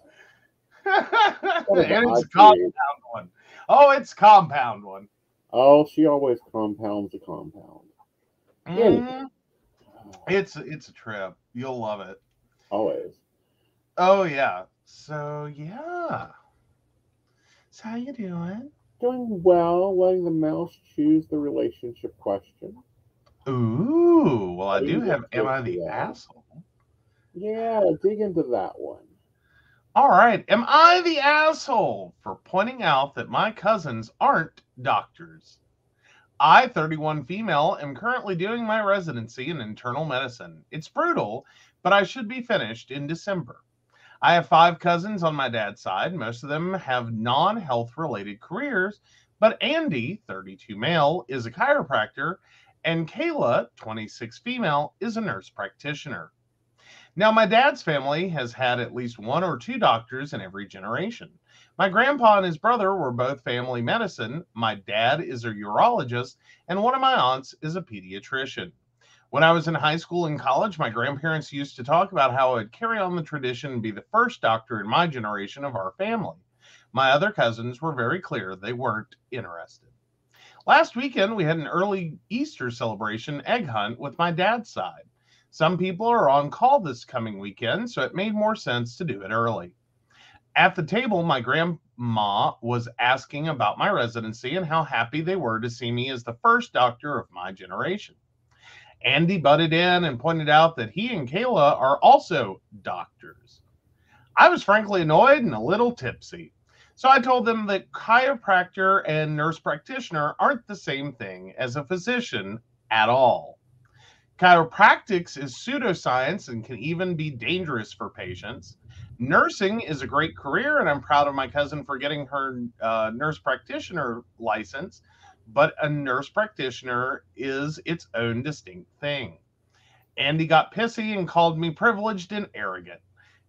And it's a compound one. Oh, it's a compound one. Oh, she always compounds a compound. Mm. It's a trip. You'll love it. Always. Oh, yeah. So, yeah. So, how you doing? Doing well. Letting the mouse choose the relationship question. Ooh. Well, I do have Am I the Asshole? Yeah, dig into that one. All right. Am I the asshole for pointing out that my cousins aren't doctors? I, 31 female, am currently doing my residency in internal medicine. It's brutal, but I should be finished in December. I have 5 cousins on my dad's side. Most of them have non-health related careers, but Andy, 32 male, is a chiropractor, and Kayla, 26 female, is a nurse practitioner. Now, my dad's family has had at least 1 or 2 doctors in every generation. My grandpa and his brother were both family medicine. My dad is a urologist, and one of my aunts is a pediatrician. When I was in high school and college, my grandparents used to talk about how I would carry on the tradition and be the first doctor in my generation of our family. My other cousins were very clear they weren't interested. Last weekend, we had an early Easter celebration egg hunt with my dad's side. Some people are on call this coming weekend, so it made more sense to do it early. At the table, my grandma was asking about my residency and how happy they were to see me as the first doctor of my generation. Andy butted in and pointed out that he and Kayla are also doctors. I was frankly annoyed and a little tipsy, so I told them that chiropractor and nurse practitioner aren't the same thing as a physician at all. Chiropractics is pseudoscience and can even be dangerous for patients. Nursing is a great career, and I'm proud of my cousin for getting her nurse practitioner license, but a nurse practitioner is its own distinct thing. Andy got pissy and called me privileged and arrogant.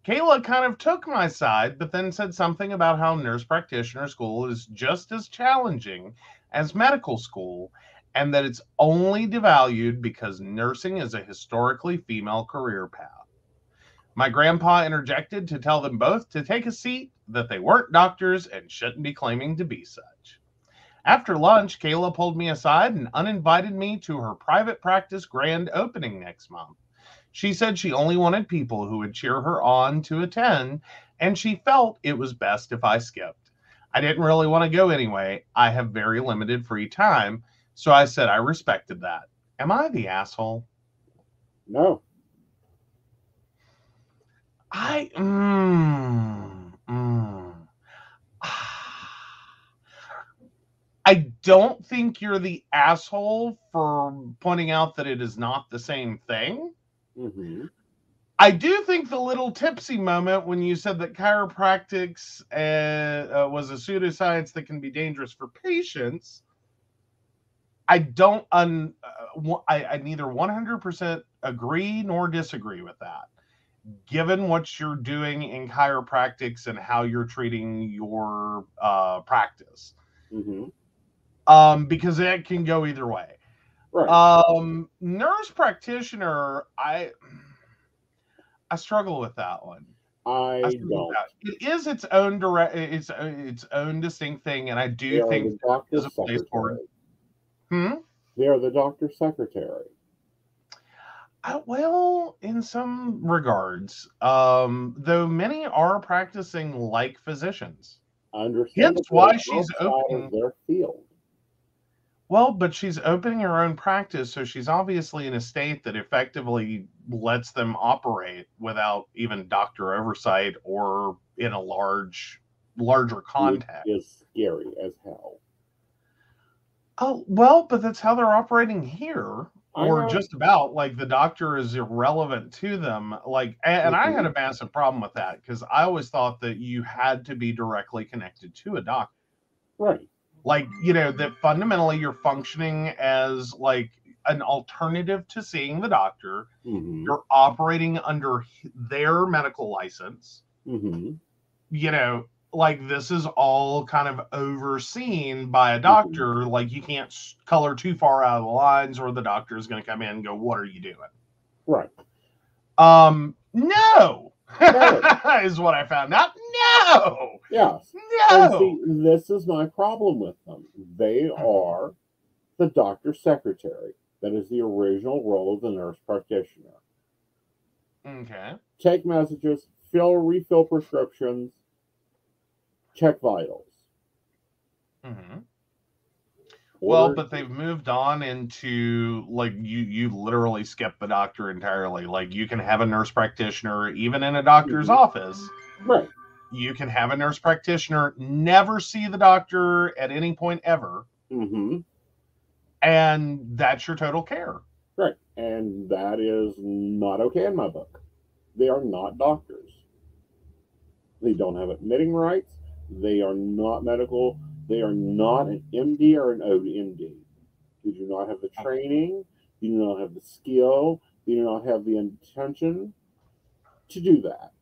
Kayla kind of took my side, but then said something about how nurse practitioner school is just as challenging as medical school, and that it's only devalued because nursing is a historically female career path. My grandpa interjected to tell them both to take a seat, that they weren't doctors and shouldn't be claiming to be such. After lunch, Kayla pulled me aside and uninvited me to her private practice grand opening next month. She said she only wanted people who would cheer her on to attend, and she felt it was best if I skipped. I didn't really want to go anyway. I have very limited free time, so I said I respected that. Am I the asshole? No. I don't think you're the asshole for pointing out that it is not the same thing. Mm-hmm. I do think the little tipsy moment when you said that chiropractics was a pseudoscience that can be dangerous for patients, I neither 100% agree nor disagree with that. Given what you're doing in chiropractics and how you're treating your practice. Mm-hmm. Because it can go either way. Right. Nurse practitioner, I struggle with that one. I don't. It is its own its own distinct thing, and I do think there's a place for it. They are the doctor's secretary. Well, in some regards, though many are practicing like physicians. Understand. Hence why she's opening their field. Well, but she's opening her own practice, so she's obviously in a state that effectively lets them operate without even doctor oversight or in a larger context. It's scary as hell. Oh, well, but that's how they're operating here. Or just about, like, the doctor is irrelevant to them. Like, and I had a massive problem with that because I always thought that you had to be directly connected to a doctor. Right. Like, you know, that fundamentally you're functioning as, like, an alternative to seeing the doctor. Mm-hmm. You're operating under their medical license. Mm-hmm. You know, like, this is all kind of overseen by a doctor. Mm-hmm. Like, you can't color too far out of the lines or the doctor is going to come in and go, what are you doing? Right. No, is what I found out. No. Yes. No. See, this is my problem with them. They are the doctor's secretary. That is the original role of the nurse practitioner. Okay. Take messages, refill prescriptions, check vitals. Mm-hmm. Well, but they've moved on into, like, you literally skip the doctor entirely. Like, you can have a nurse practitioner even in a doctor's office. Right. You can have a nurse practitioner never see the doctor at any point ever. Mm-hmm. And that's your total care. Right. And that is not okay in my book. They are not doctors. They don't have admitting rights. They are not medical. They are not an MD or an OMD. You do not have the training. You do not have the skill. You do not have the intention to do that.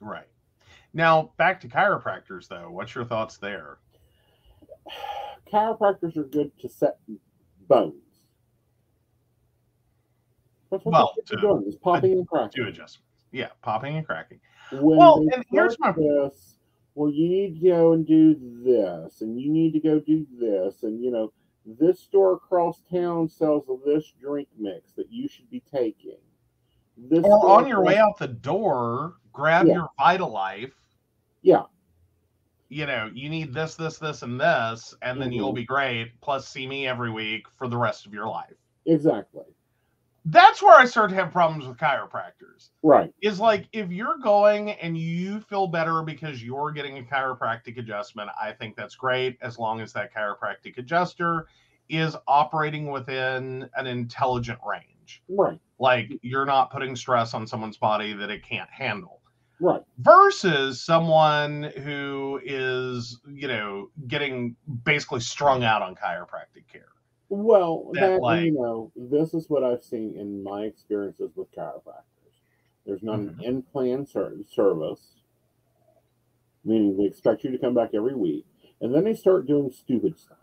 Right. Now, back to chiropractors, though. What's your thoughts there? Chiropractors are good to set bones. That's what they're doing, is popping and cracking. Do adjustments. Yeah, popping and cracking. When and here's my point. Well, you need to go and do this, and you need to go do this, and, you know, this store across town sells this drink mix that you should be taking. This or on your way out the door, grab your Vitalife. Yeah. You know, you need this, this, this, and this, and then you'll be great. Plus, see me every week for the rest of your life. Exactly. That's where I start to have problems with chiropractors. Right. Is like, if you're going and you feel better because you're getting a chiropractic adjustment, I think that's great, as long as that chiropractic adjuster is operating within an intelligent range. Right. Like, you're not putting stress on someone's body that it can't handle. Right. Versus someone who is, you know, getting basically strung out on chiropractic care. Well, you know, this is what I've seen in my experiences with chiropractors. There's not an in-plan service, meaning they expect you to come back every week, and then they start doing stupid stuff,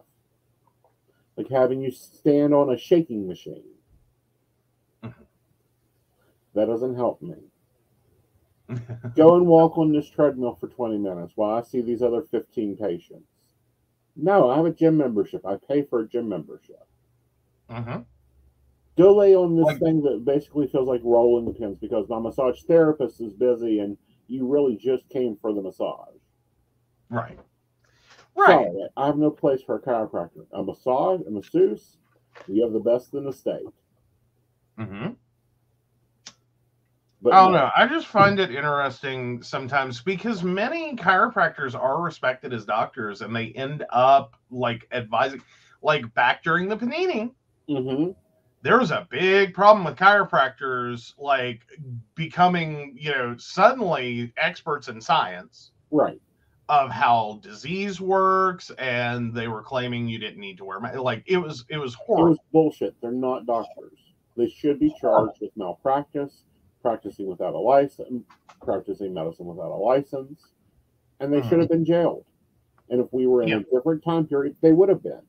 like having you stand on a shaking machine. That doesn't help me. Go and walk on this treadmill for 20 minutes while I see these other 15 patients. No, I have a gym membership. I pay for a gym membership. Go lay on this thing that basically feels like rolling pins because my massage therapist is busy and you really just came for the massage. Right. Right. So, I have no place for a chiropractor. A massage, a masseuse, you have the best in the state. But I don't know. I just find it interesting sometimes because many chiropractors are respected as doctors and they end up like advising, like back during the Panini. There was a big problem with chiropractors like becoming, you know, suddenly experts in science. Right. Of how disease works, and they were claiming you didn't need to wear masks. Like it was horrible. It was bullshit. They're not doctors. They should be charged with malpractice. Practicing without a license, practicing medicine without a license, and they should have been jailed. And if we were in a different time period, they would have been.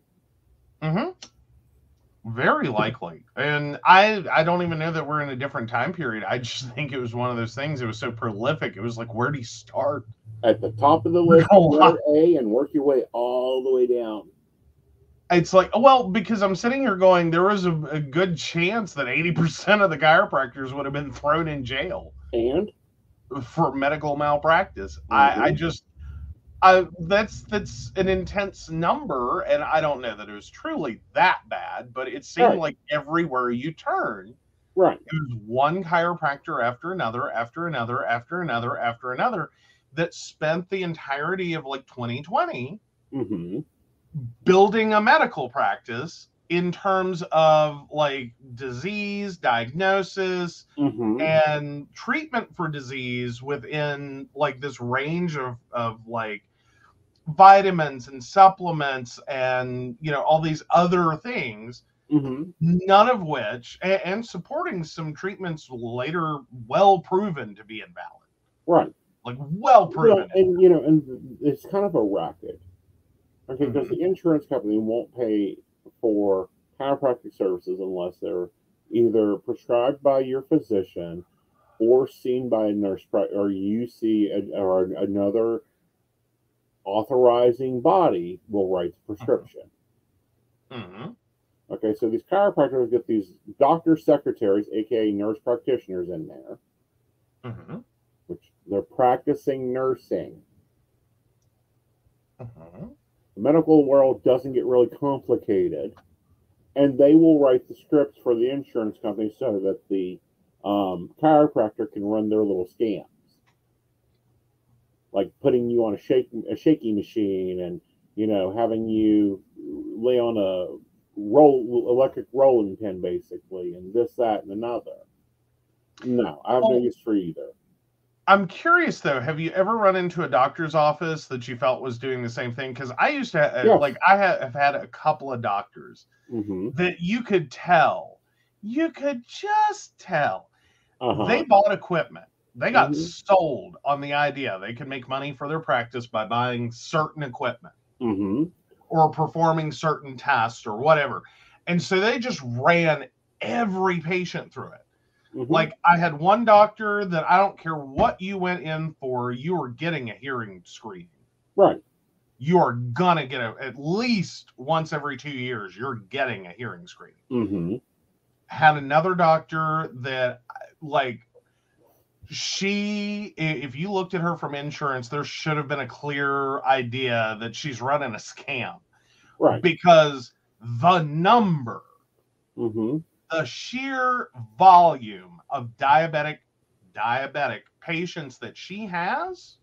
Very likely. And I don't even know that we're in a different time period. I just think it was one of those things. It was so prolific. It was like, where do you start? At the top of the list, word A, and work your way all the way down. It's like, well, because I'm sitting here going, there was a good chance that 80% of the chiropractors would have been thrown in jail. And? For medical malpractice. I that's an intense number, and I don't know that it was truly that bad, but it seemed like everywhere you turn. It was one chiropractor after another, after another, after another, after another, that spent the entirety of like 2020 building a medical practice in terms of like disease diagnosis and treatment for disease within like this range of like vitamins and supplements and, you know, all these other things, none of which, and supporting some treatments later, well proven to be invalid. Like well proven. Yeah, and, you know, and it's kind of a racket. Okay, because the insurance company won't pay for chiropractic services unless they're either prescribed by your physician or seen by a nurse, or you see or another authorizing body will write the prescription. Okay, so these chiropractors get these doctor secretaries, aka nurse practitioners, in there, which they're practicing nursing. The medical world doesn't get really complicated, and they will write the scripts for the insurance company so that the chiropractor can run their little scams, like putting you on a shaky machine, and, you know, having you lay on a electric rolling pin, basically, and this, that, and another. No, I have no use for either. I'm curious, though, have you ever run into a doctor's office that you felt was doing the same thing? Because I used to, like, I have had a couple of doctors that you could just tell. They bought equipment. They got sold on the idea they could make money for their practice by buying certain equipment or performing certain tests or whatever. And so they just ran every patient through it. Like, I had one doctor that I don't care what you went in for, you were getting a hearing screening. Right. You are going to get a, at least once every 2 years, you're getting a hearing screening. Had another doctor that, like, she, if you looked at her from insurance, there should have been a clear idea that she's running a scam. Right. Because the number, the sheer volume of diabetic patients that she has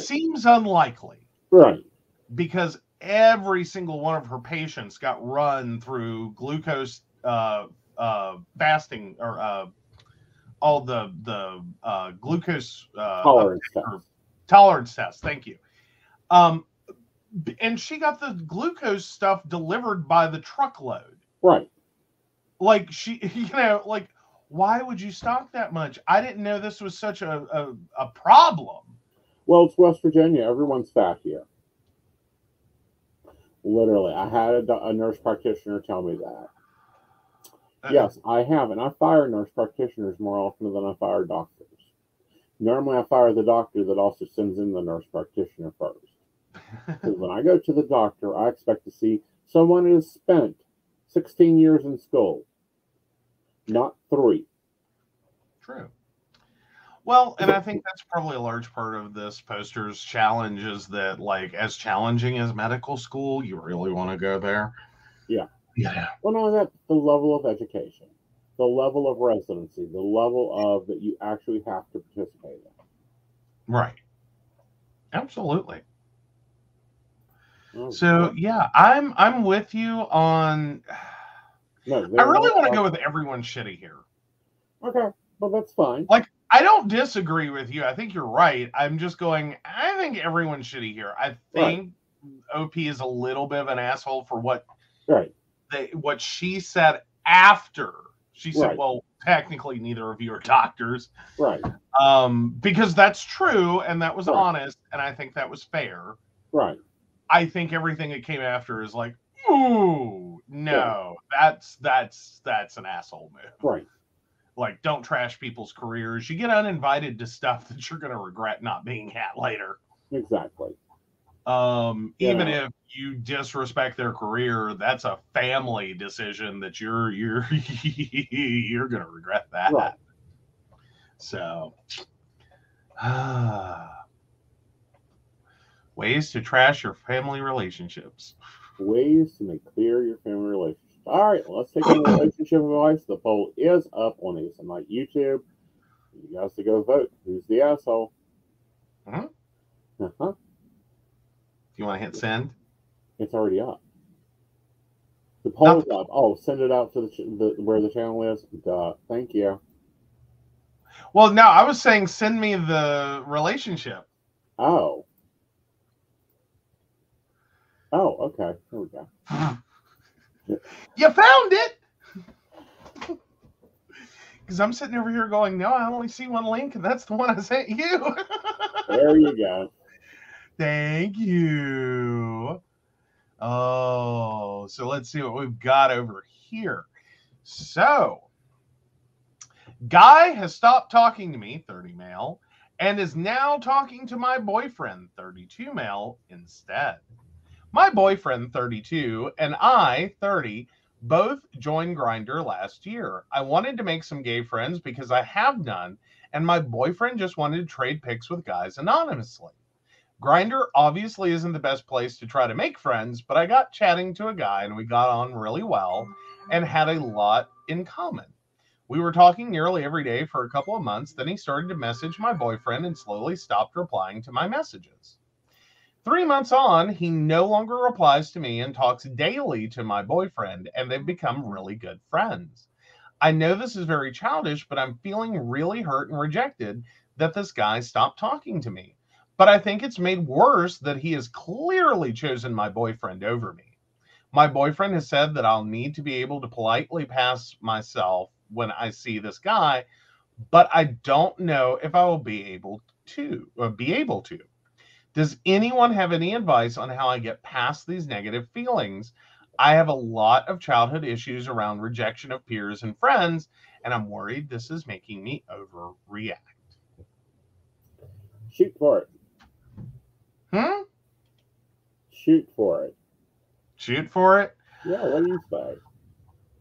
seems unlikely. Right. Because every single one of her patients got run through glucose fasting or all the glucose tolerance tests. Thank you. And she got the glucose stuff delivered by the truckload. Right. Like, she, you know, like, why would you stock that much? I didn't know this was such a problem. Well, it's West Virginia. Everyone's fat here. Literally. I had a nurse practitioner tell me that. Yes, I have. And I fire nurse practitioners more often than I fire doctors. Normally, I fire the doctor that also sends in the nurse practitioner first. Because when I go to the doctor, I expect to see someone who has spent 16 years in school, not 3. True. Well, and I think that's probably a large part of this poster's challenge is that, like, as challenging as medical school, you really want to go there. Yeah. Yeah. Well, not that, the level of education, the level of residency, the level of that you actually have to participate in. Right. Absolutely. Oh, so, God. Yeah, I'm with you on. No, I really want to go with everyone's shitty here. Okay. Well, that's fine. Like, I don't disagree with you. I think you're right. I'm just going, I think everyone's shitty here. I think OP is a little bit of an asshole for what what she said after. She said, well, technically neither of you are doctors. Right. Because that's true, and that was honest, and I think that was fair. Right. I think everything that came after is like, ooh, no, that's an asshole move. Right. Like, don't trash people's careers. You get uninvited to stuff that you're going to regret not being at later. Exactly. Even if you disrespect their career, that's a family decision that you're you're going to regret that. Right. So, ways to trash your family relationships. Ways to make clear your family relationships. All right, let's take a relationship advice. The poll is up on Aeson Knight YouTube. You guys to go vote. Who's the asshole? Do you want to hit send? It's already up. The poll is up. Oh, send it out to the where the channel is. Duh. Thank you. Well, no, I was saying send me the relationship. Oh. Oh, okay. Here we go. You found it! Because I'm sitting over here going, no, I only see one link, and that's the one I sent you. There you go. Thank you. Oh, so let's see what we've got over here. So, Guy has stopped talking to me, 30 male, and is now talking to my boyfriend, 32 male, instead. My boyfriend, 32, and I, 30, both joined Grindr last year. I wanted to make some gay friends because I have none, and my boyfriend just wanted to trade pics with guys anonymously. Grindr obviously isn't the best place to try to make friends, but I got chatting to a guy, and we got on really well and had a lot in common. We were talking nearly every day for a couple of months, then he started to message my boyfriend and slowly stopped replying to my messages. 3 months on, he no longer replies to me and talks daily to my boyfriend, and they've become really good friends. I know this is very childish, but I'm feeling really hurt and rejected that this guy stopped talking to me. But I think it's made worse that he has clearly chosen my boyfriend over me. My boyfriend has said that I'll need to be able to politely pass myself when I see this guy, but I don't know if I will be able to. Does anyone have any advice on how I get past these negative feelings? I have a lot of childhood issues around rejection of peers and friends, and I'm worried this is making me overreact. Shoot for it. Hmm? Shoot for it. Shoot for it? Yeah, what do you say?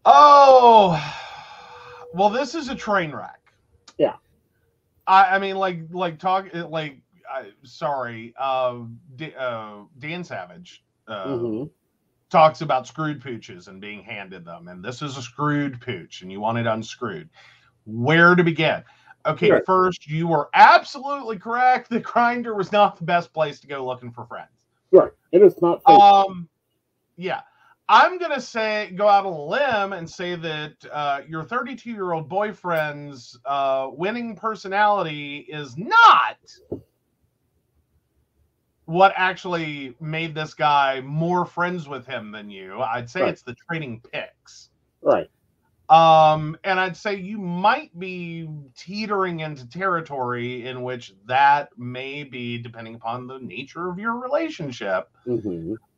Oh, well, this is a train wreck. Yeah. Dan Savage talks about screwed pooches and being handed them, and this is a screwed pooch and you want it unscrewed. Where to begin? Okay, sure. First, you were absolutely correct. The grinder was not the best place to go looking for friends. Right. It is not. Yeah. I'm going to say, go out on a limb and say that your 32-year-old boyfriend's winning personality is not what actually made this guy more friends with him than you. I'd say it's the trading picks. Right. And I'd say you might be teetering into territory in which that may be, depending upon the nature of your relationship,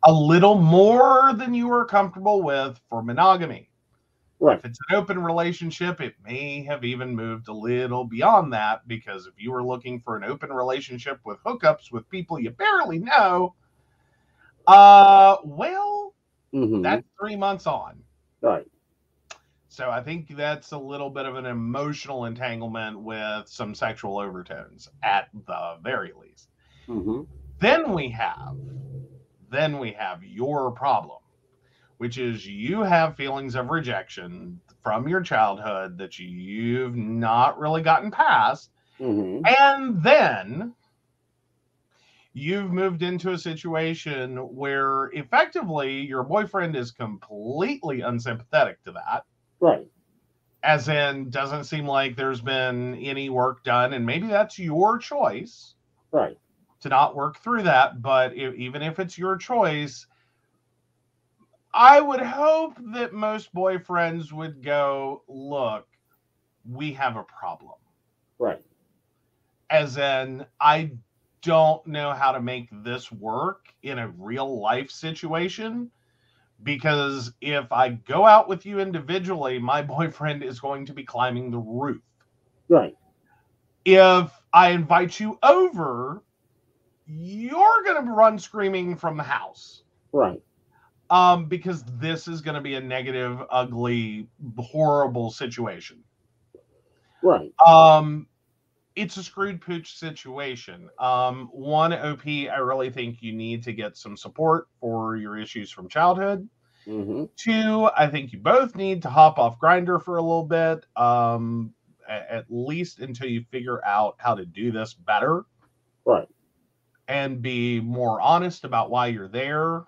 a little more than you are comfortable with for monogamy. Right. If it's an open relationship, it may have even moved a little beyond that, because if you were looking for an open relationship with hookups with people you barely know, that's 3 months on. Right. So I think that's a little bit of an emotional entanglement with some sexual overtones at the very least. Then we have your problem, which is you have feelings of rejection from your childhood that you've not really gotten past. And then you've moved into a situation where effectively your boyfriend is completely unsympathetic to that. Right. As in, doesn't seem like there's been any work done, and maybe that's your choice. Right. To not work through that, but even if it's your choice, I would hope that most boyfriends would go, look, we have a problem. Right. As in, I don't know how to make this work in a real life situation. Because if I go out with you individually, my boyfriend is going to be climbing the roof. Right. If I invite you over, you're going to run screaming from the house. Right. Because this is going to be a negative, ugly, horrible situation. Right. It's a screwed pooch situation. One, OP, I really think you need to get some support for your issues from childhood. Two, I think you both need to hop off Grindr for a little bit, at least until you figure out how to do this better. Right. And be more honest about why you're there.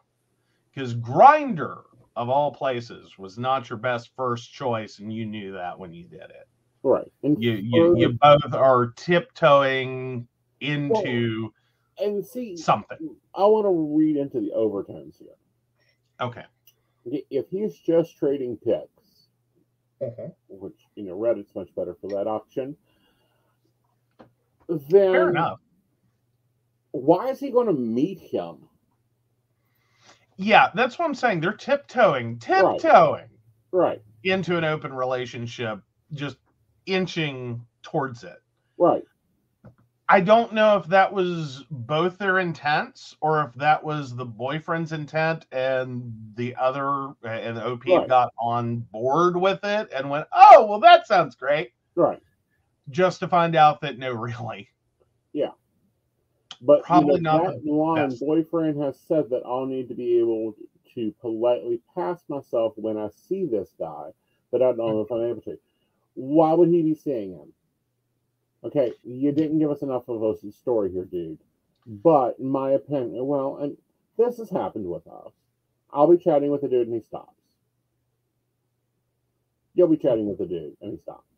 Because Grindr, of all places, was not your best first choice, and you knew that when you did it. Right. And you both are tiptoeing into something. I want to read into the overtones here. Okay. If he's just trading picks, which, Reddit's much better for that option, then fair enough. Why is he going to meet him? Yeah, that's what I'm saying. They're tiptoeing right into an open relationship, just inching towards it. Right. I don't know if that was both their intents or if that was the boyfriend's intent and the other and OP got on board with it and went, oh, well, that sounds great. Right. Just to find out that no, really. Yeah. But probably not. My boyfriend has said that I'll need to be able to politely pass myself when I see this guy, but I don't know if I'm able to. Why would he be seeing him? Okay, you didn't give us enough of a story here, dude. But in my opinion, well, and this has happened with us. I'll be chatting with a dude and he stops. You'll be chatting with a dude and he stops.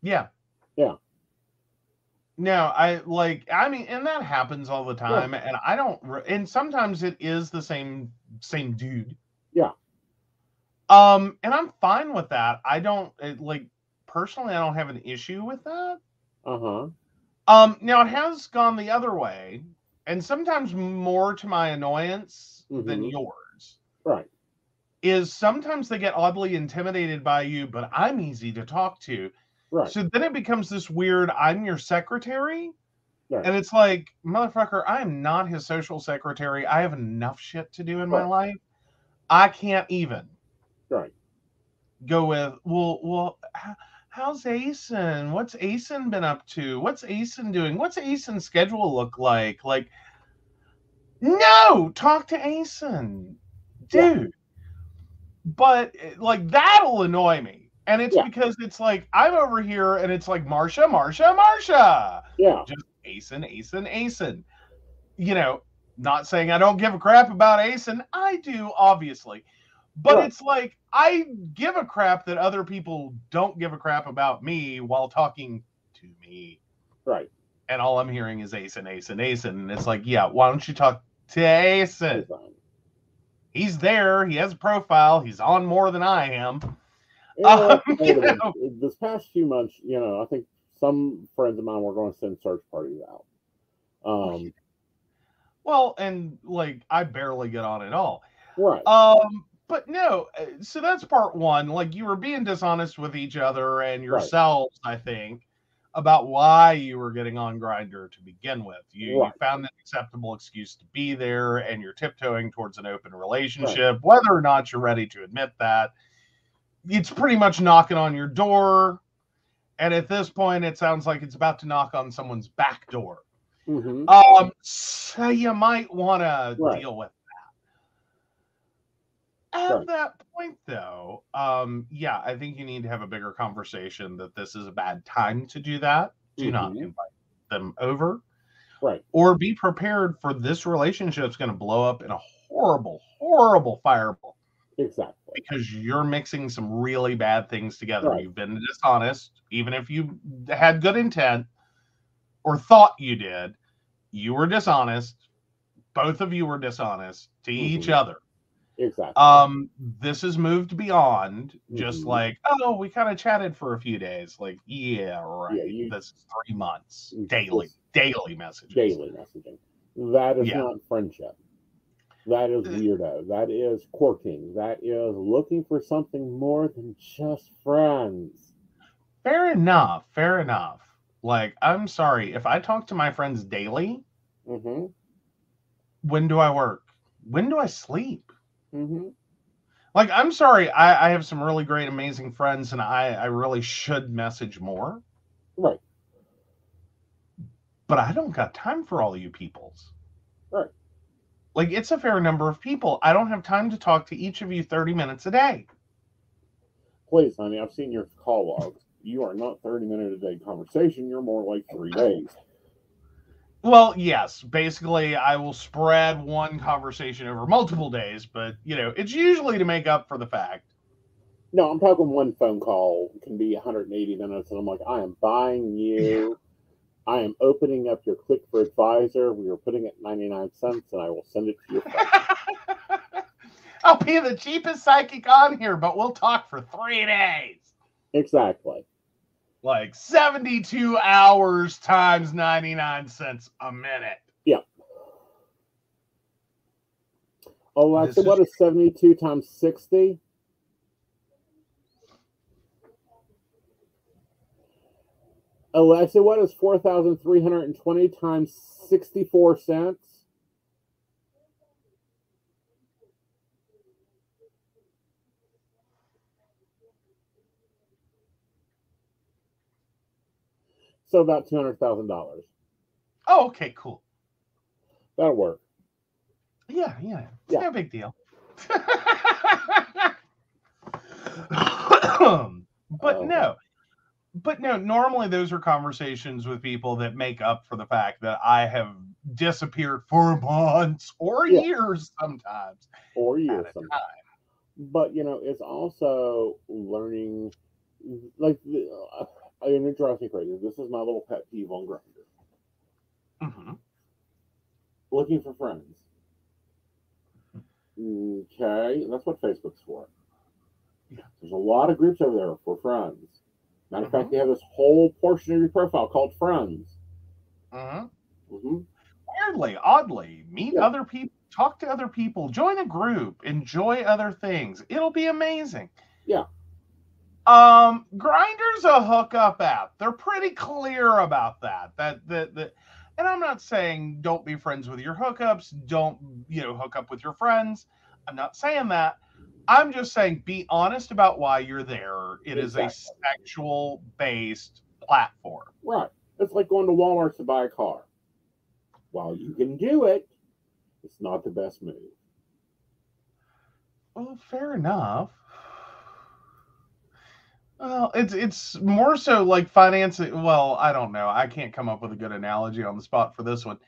Yeah. Yeah. No, and that happens all the time. Yeah. And sometimes it is the same dude. Yeah. And I'm fine with that. I don't, like, personally, I don't have an issue with that. Now, it has gone the other way, and sometimes more to my annoyance than yours. Right. Is sometimes they get oddly intimidated by you, but I'm easy to talk to. Right. So then it becomes this weird, I'm your secretary. Right. And it's like, motherfucker, I am not his social secretary. I have enough shit to do in my life. I can't even go with, well, how's Aeson? What's Aeson been up to? What's Aeson doing? What's Aeson's schedule look like? Like, no, talk to Aeson, dude. Yeah. But, like, that'll annoy me. And it's because it's like, I'm over here, and it's like, Marsha. Yeah. Just Aeson. You know, not saying I don't give a crap about Aeson. I do, obviously. But it's like, I give a crap that other people don't give a crap about me while talking to me. Right. And all I'm hearing is Aeson. And it's like, yeah, why don't you talk to Aeson? He's there. He has a profile. He's on more than I am. This past few months, you know, I think some friends of mine were going to send search parties out. Well, and like I barely get on at all. Right. But no, so that's part one. Like you were being dishonest with each other and yourselves, I think, about why you were getting on Grindr to begin with. You found an acceptable excuse to be there, and you're tiptoeing towards an open relationship. Right. Whether or not you're ready to admit that, it's pretty much knocking on your door. And at this point, it sounds like it's about to knock on someone's back door. Mm-hmm. So you might want to deal with that. At that point, though, yeah, I think you need to have a bigger conversation that this is a bad time to do that. Do not invite them over. Right. Or be prepared for this relationship's going to blow up in a horrible, horrible fireball. Exactly. Because you're mixing some really bad things together. Right. You've been dishonest, even if you had good intent or thought you did, you were dishonest. Both of you were dishonest to each other. Exactly. This has moved beyond just like, oh, we kind of chatted for a few days. Like, yeah, right. Yeah, that's 3 months. Daily messages. Daily messaging. That is not friendship. That is weirdo. That is quirking. That is looking for something more than just friends. Fair enough. Like, I'm sorry. If I talk to my friends daily, when do I work? When do I sleep? Like, I'm sorry. I have some really great, amazing friends, and I really should message more. Right. But I don't got time for all you peoples. Right. Like, it's a fair number of people. I don't have time to talk to each of you 30 minutes a day. Please, honey, I've seen your call logs. You are not 30-minute-a-day conversation. You're more like 3 days. Well, yes. Basically, I will spread one conversation over multiple days, but, you know, it's usually to make up for the fact. No, I'm talking one phone call. It can be 180 minutes, and I'm like, I am buying you. I am opening up your click for advisor. We are putting it 99 cents, and I will send it to you. I'll be the cheapest psychic on here, but we'll talk for 3 days. Exactly. Like 72 hours times 99 cents a minute. Yeah. Oh, I said, what is 72 times 60? Alexa, what is 4,320 times 64 cents? So about $200,000. Oh, okay, cool. That'll work. Yeah. It's no big deal. But no, normally those are conversations with people that make up for the fact that I have disappeared for months or years sometimes. Or years sometimes. But, you know, it's also learning, like, it drives me crazy. This is my little pet peeve on Grindr. Looking for friends. Okay, that's what Facebook's for. There's a lot of groups over there for friends. Matter of fact, they have this whole portion of your profile called friends. Weirdly, oddly, meet other people, talk to other people, join a group, enjoy other things. It'll be amazing. Yeah. Grindr's a hookup app. They're pretty clear about that. And I'm not saying don't be friends with your hookups. Don't, you know, hook up with your friends. I'm not saying that. I'm just saying be honest about why you're there. It is a sexual-based platform. Right. It's like going to Walmart to buy a car. While you can do it, it's not the best move. Well, fair enough. Well, it's more so like financing. Well, I don't know. I can't come up with a good analogy on the spot for this one.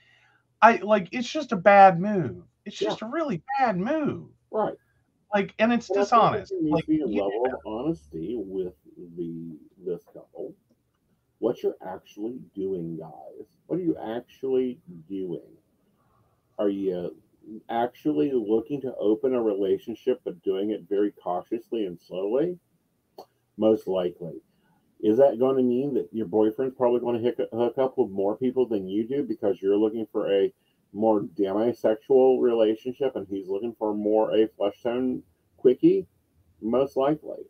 It's just a bad move. It's just a really bad move. Right. And it's dishonest. There needs to be a level of honesty with this couple. What you're actually doing, guys. What are you actually doing? Are you actually looking to open a relationship but doing it very cautiously and slowly? Most likely. Is that going to mean that your boyfriend's probably going to hook up with more people than you do because you're looking for a more demisexual relationship and he's looking for more a flesh tone quickie? Most likely.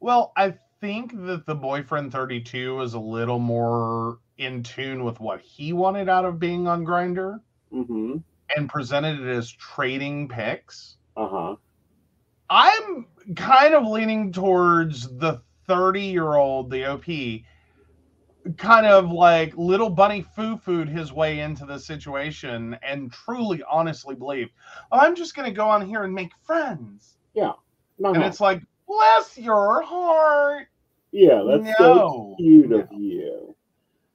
Well, I think that the boyfriend 32 is a little more in tune with what he wanted out of being on Grindr and presented it as trading pics. I'm kind of leaning towards the 30-year-old, the OP, kind of like little bunny foo-fooed his way into the situation and truly, honestly believed, oh, I'm just going to go on here and make friends. Yeah. It's like, bless your heart. Yeah, that's so cute of you.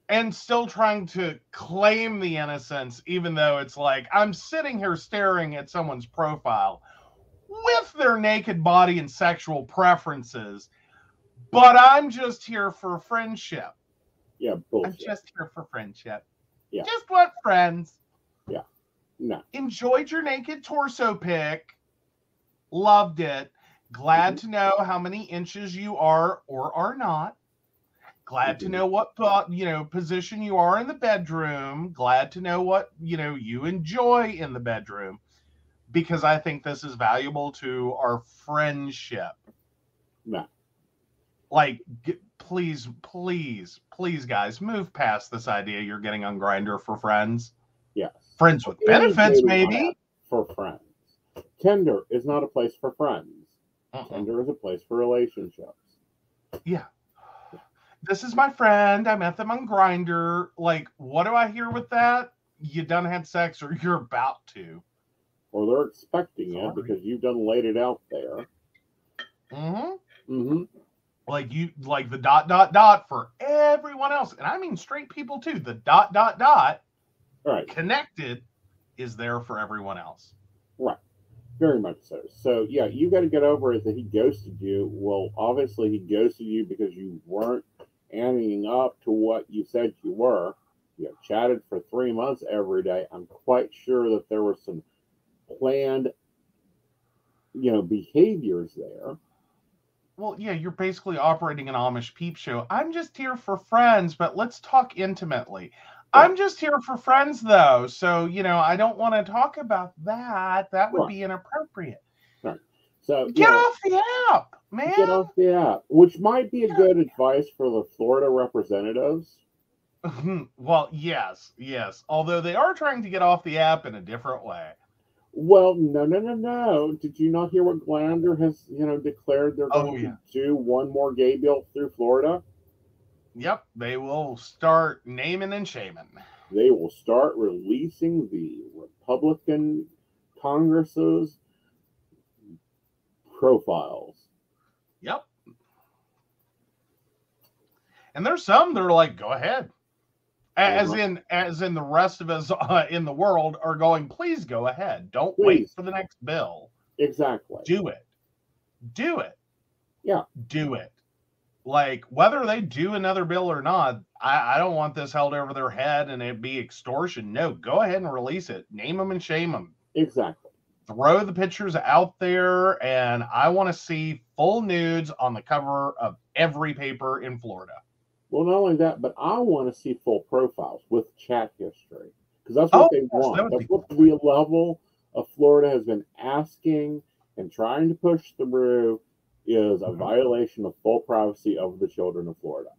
And still trying to claim the innocence, even though it's like, I'm sitting here staring at someone's profile with their naked body and sexual preferences, but I'm just here for friendship. Yeah, bullshit. I'm just here for friendship. Yeah. Just want friends. Yeah. No. Enjoyed your naked torso pic. Loved it. Glad to know how many inches you are or are not. Glad to know what position you are in the bedroom. Glad to know what you enjoy in the bedroom. Because I think this is valuable to our friendship. No. Please, please, please, guys, move past this idea you're getting on Grindr for friends. Yes. Friends with benefits, maybe. For friends. Tinder is not a place for friends. Tinder is a place for relationships. Yeah. This is my friend. I met them on Grindr. What do I hear with that? You done had sex or you're about to. Or they're expecting it because you've done laid it out there. Like the ... for everyone else. And I mean straight people too. The ... right. Connected is there for everyone else. Right. Very much so. So yeah, you got to get over it that he ghosted you. Well, obviously he ghosted you because you weren't adding up to what you said you were. You chatted for 3 months every day. I'm quite sure that there were some planned, behaviors there. Well, yeah, you're basically operating an Amish peep show. I'm just here for friends, but let's talk intimately. Right. I'm just here for friends, though. So, I don't want to talk about that. That would be inappropriate. Right. So get off the app, man. Get off the app, which might be good advice for the Florida representatives. Well, yes. Although they are trying to get off the app in a different way. Well, no. Did you not hear what Glander has, declared they're going to do one more gay bill through Florida? Yep, they will start naming and shaming. They will start releasing the Republican Congress's profiles. Yep. And there's some that are like, go ahead. As in the rest of us in the world are going, please go ahead. Don't wait for the next bill. Exactly. Do it. Yeah. Do it. Whether they do another bill or not, I don't want this held over their head and it be extortion. No, go ahead and release it. Name them and shame them. Exactly. Throw the pictures out there, and I want to see full nudes on the cover of every paper in Florida. Well, not only that, but I want to see full profiles with chat history, because that's what they want. That's what the level of Florida has been asking and trying to push through is a violation of full privacy of the children of Florida.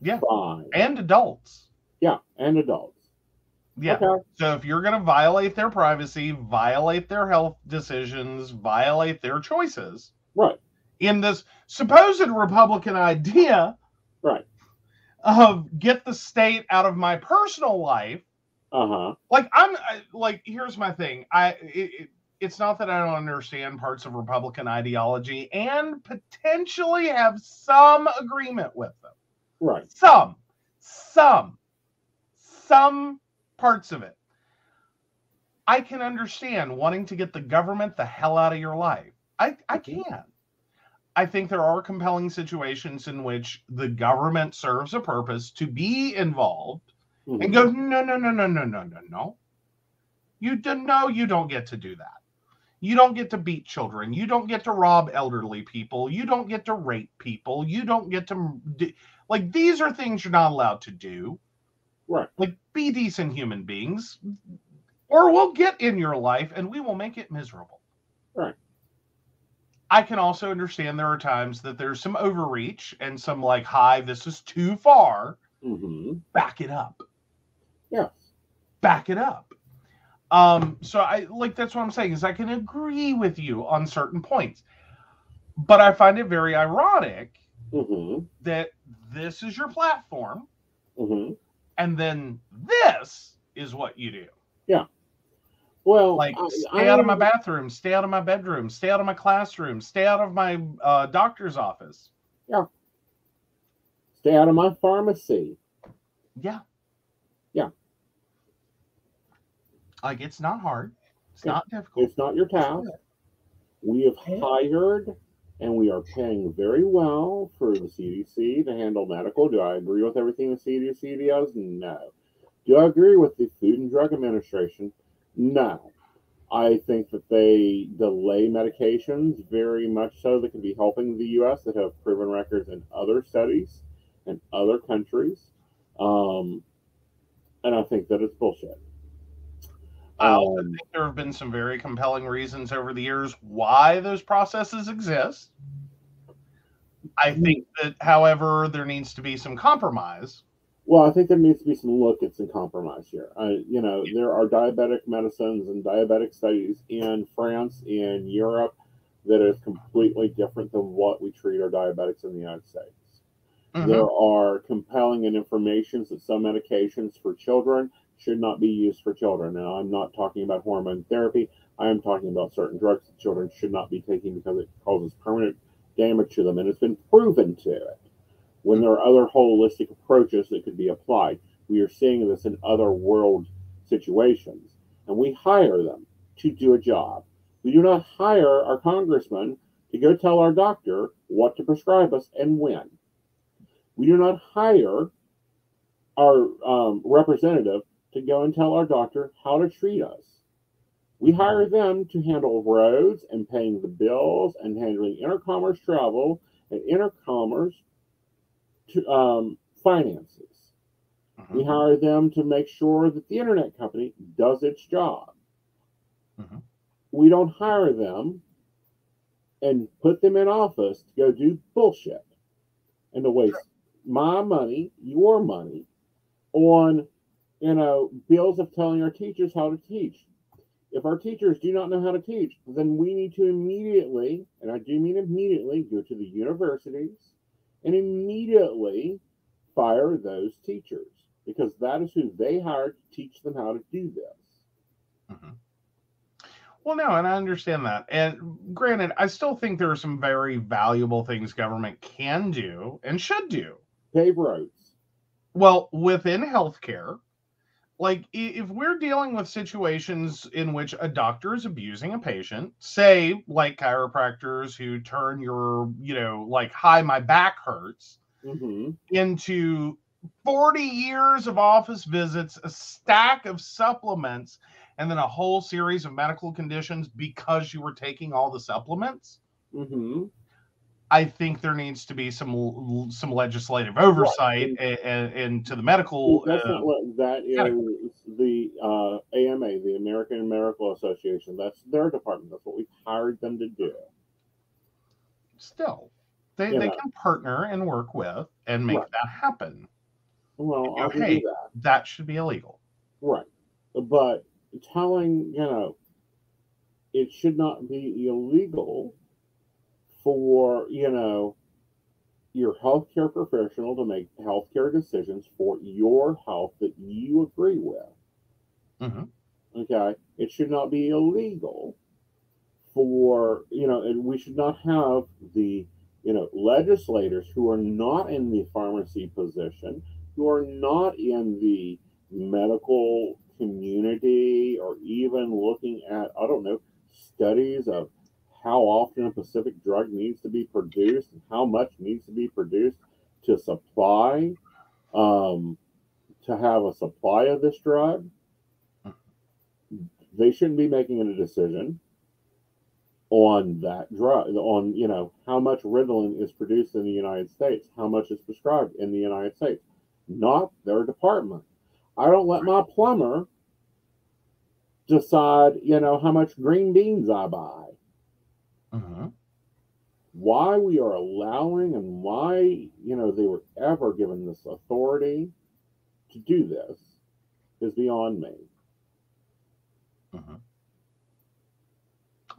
Yeah. Fine. And adults. Yeah, and adults. Yeah. Okay. So if you're going to violate their privacy, violate their health decisions, violate their choices. Right. In this supposed Republican idea. Right. Of get the state out of my personal life. Uh-huh. Like, here's my thing. It's not that I don't understand parts of Republican ideology and potentially have some agreement with them. Right. Some parts of it. I can understand wanting to get the government the hell out of your life. I can. I think there are compelling situations in which the government serves a purpose to be involved and goes, no. You don't get to do that. You don't get to beat children. You don't get to rob elderly people. You don't get to rape people. You don't get to these are things you're not allowed to do. Right. Like, be decent human beings, or we'll get in your life and we will make it miserable. Right. I can also understand there are times that there's some overreach and some this is too far. Mm-hmm. Back it up. Yeah. Back it up. So I that's what I'm saying is I can agree with you on certain points, but I find it very ironic that this is your platform, and then this is what you do. Yeah. Well, stay out of my bathroom, stay out of my bedroom, stay out of my classroom, stay out of my doctor's office. Yeah. Stay out of my pharmacy. Yeah. Yeah. It's not hard. It's not difficult. It's not your task. We have hired, and we are paying very well for the CDC to handle medical. Do I agree with everything the CDC does? No. Do I agree with the Food and Drug Administration? No. I think that they delay medications very much so that can be helping the U.S. that have proven records in other studies and other countries. And I think that it's bullshit. I also think there have been some very compelling reasons over the years why those processes exist. I think that, however, there needs to be some compromise. Well, I think there needs to be some look at some compromise here. There are diabetic medicines and diabetic studies in France, in Europe, that is completely different than what we treat our diabetics in the United States. Mm-hmm. There are compelling informations that some medications for children should not be used for children. Now, I'm not talking about hormone therapy. I am talking about certain drugs that children should not be taking because it causes permanent damage to them, and it's been proven to it. When there are other holistic approaches that could be applied, we are seeing this in other world situations, and we hire them to do a job. We do not hire our congressman to go tell our doctor what to prescribe us and when. We do not hire our representative to go and tell our doctor how to treat us. We hire them to handle roads and paying the bills and handling intercommerce travel and intercommerce finances. Mm-hmm. We hire them to make sure that the internet company does its job. Mm-hmm. We don't hire them and put them in office to go do bullshit and to waste my money, your money, on bills of telling our teachers how to teach. If our teachers do not know how to teach, then we need to immediately, and I do mean immediately, go to the universities and immediately fire those teachers, because that is who they hired to teach them how to do this. Mm-hmm. Well, no, and I understand that. And granted, I still think there are some very valuable things government can do and should do. Pave roads. Well, within healthcare. If we're dealing with situations in which a doctor is abusing a patient, say, chiropractors who turn your, high, my back hurts, into 40 years of office visits, a stack of supplements, and then a whole series of medical conditions because you were taking all the supplements. Mm-hmm. I think there needs to be some legislative oversight into the medical. That is the AMA, the American Medical Association. That's their department. That's what we hired them to do. Still, they can partner and work with and make that happen. Well, okay, I can do that. That should be illegal. Right. But telling, it should not be illegal for, your healthcare professional to make healthcare decisions for your health that you agree with. Mm-hmm. Okay. It should not be illegal for, and we should not have the, legislators who are not in the pharmacy position, who are not in the medical community, or even looking at, studies of how often a specific drug needs to be produced and how much needs to be produced to supply, to have a supply of this drug. They shouldn't be making a decision on that drug, on, how much Ritalin is produced in the United States, how much is prescribed in the United States. Not their department. I don't let my plumber decide, how much green beans I buy. Uh-huh. Why we are allowing and why, they were ever given this authority to do this is beyond me. Uh-huh.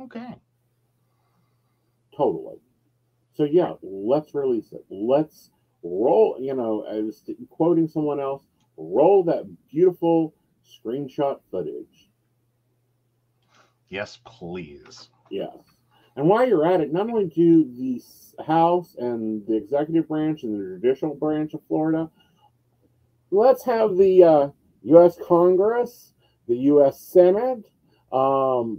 Okay. Totally. So, let's release it. Let's roll, as quoting someone else, roll that beautiful screenshot footage. Yes, please. Yes. And while you're at it, not only do the House and the executive branch and the judicial branch of Florida, let's have the U.S. Congress, the U.S. Senate, go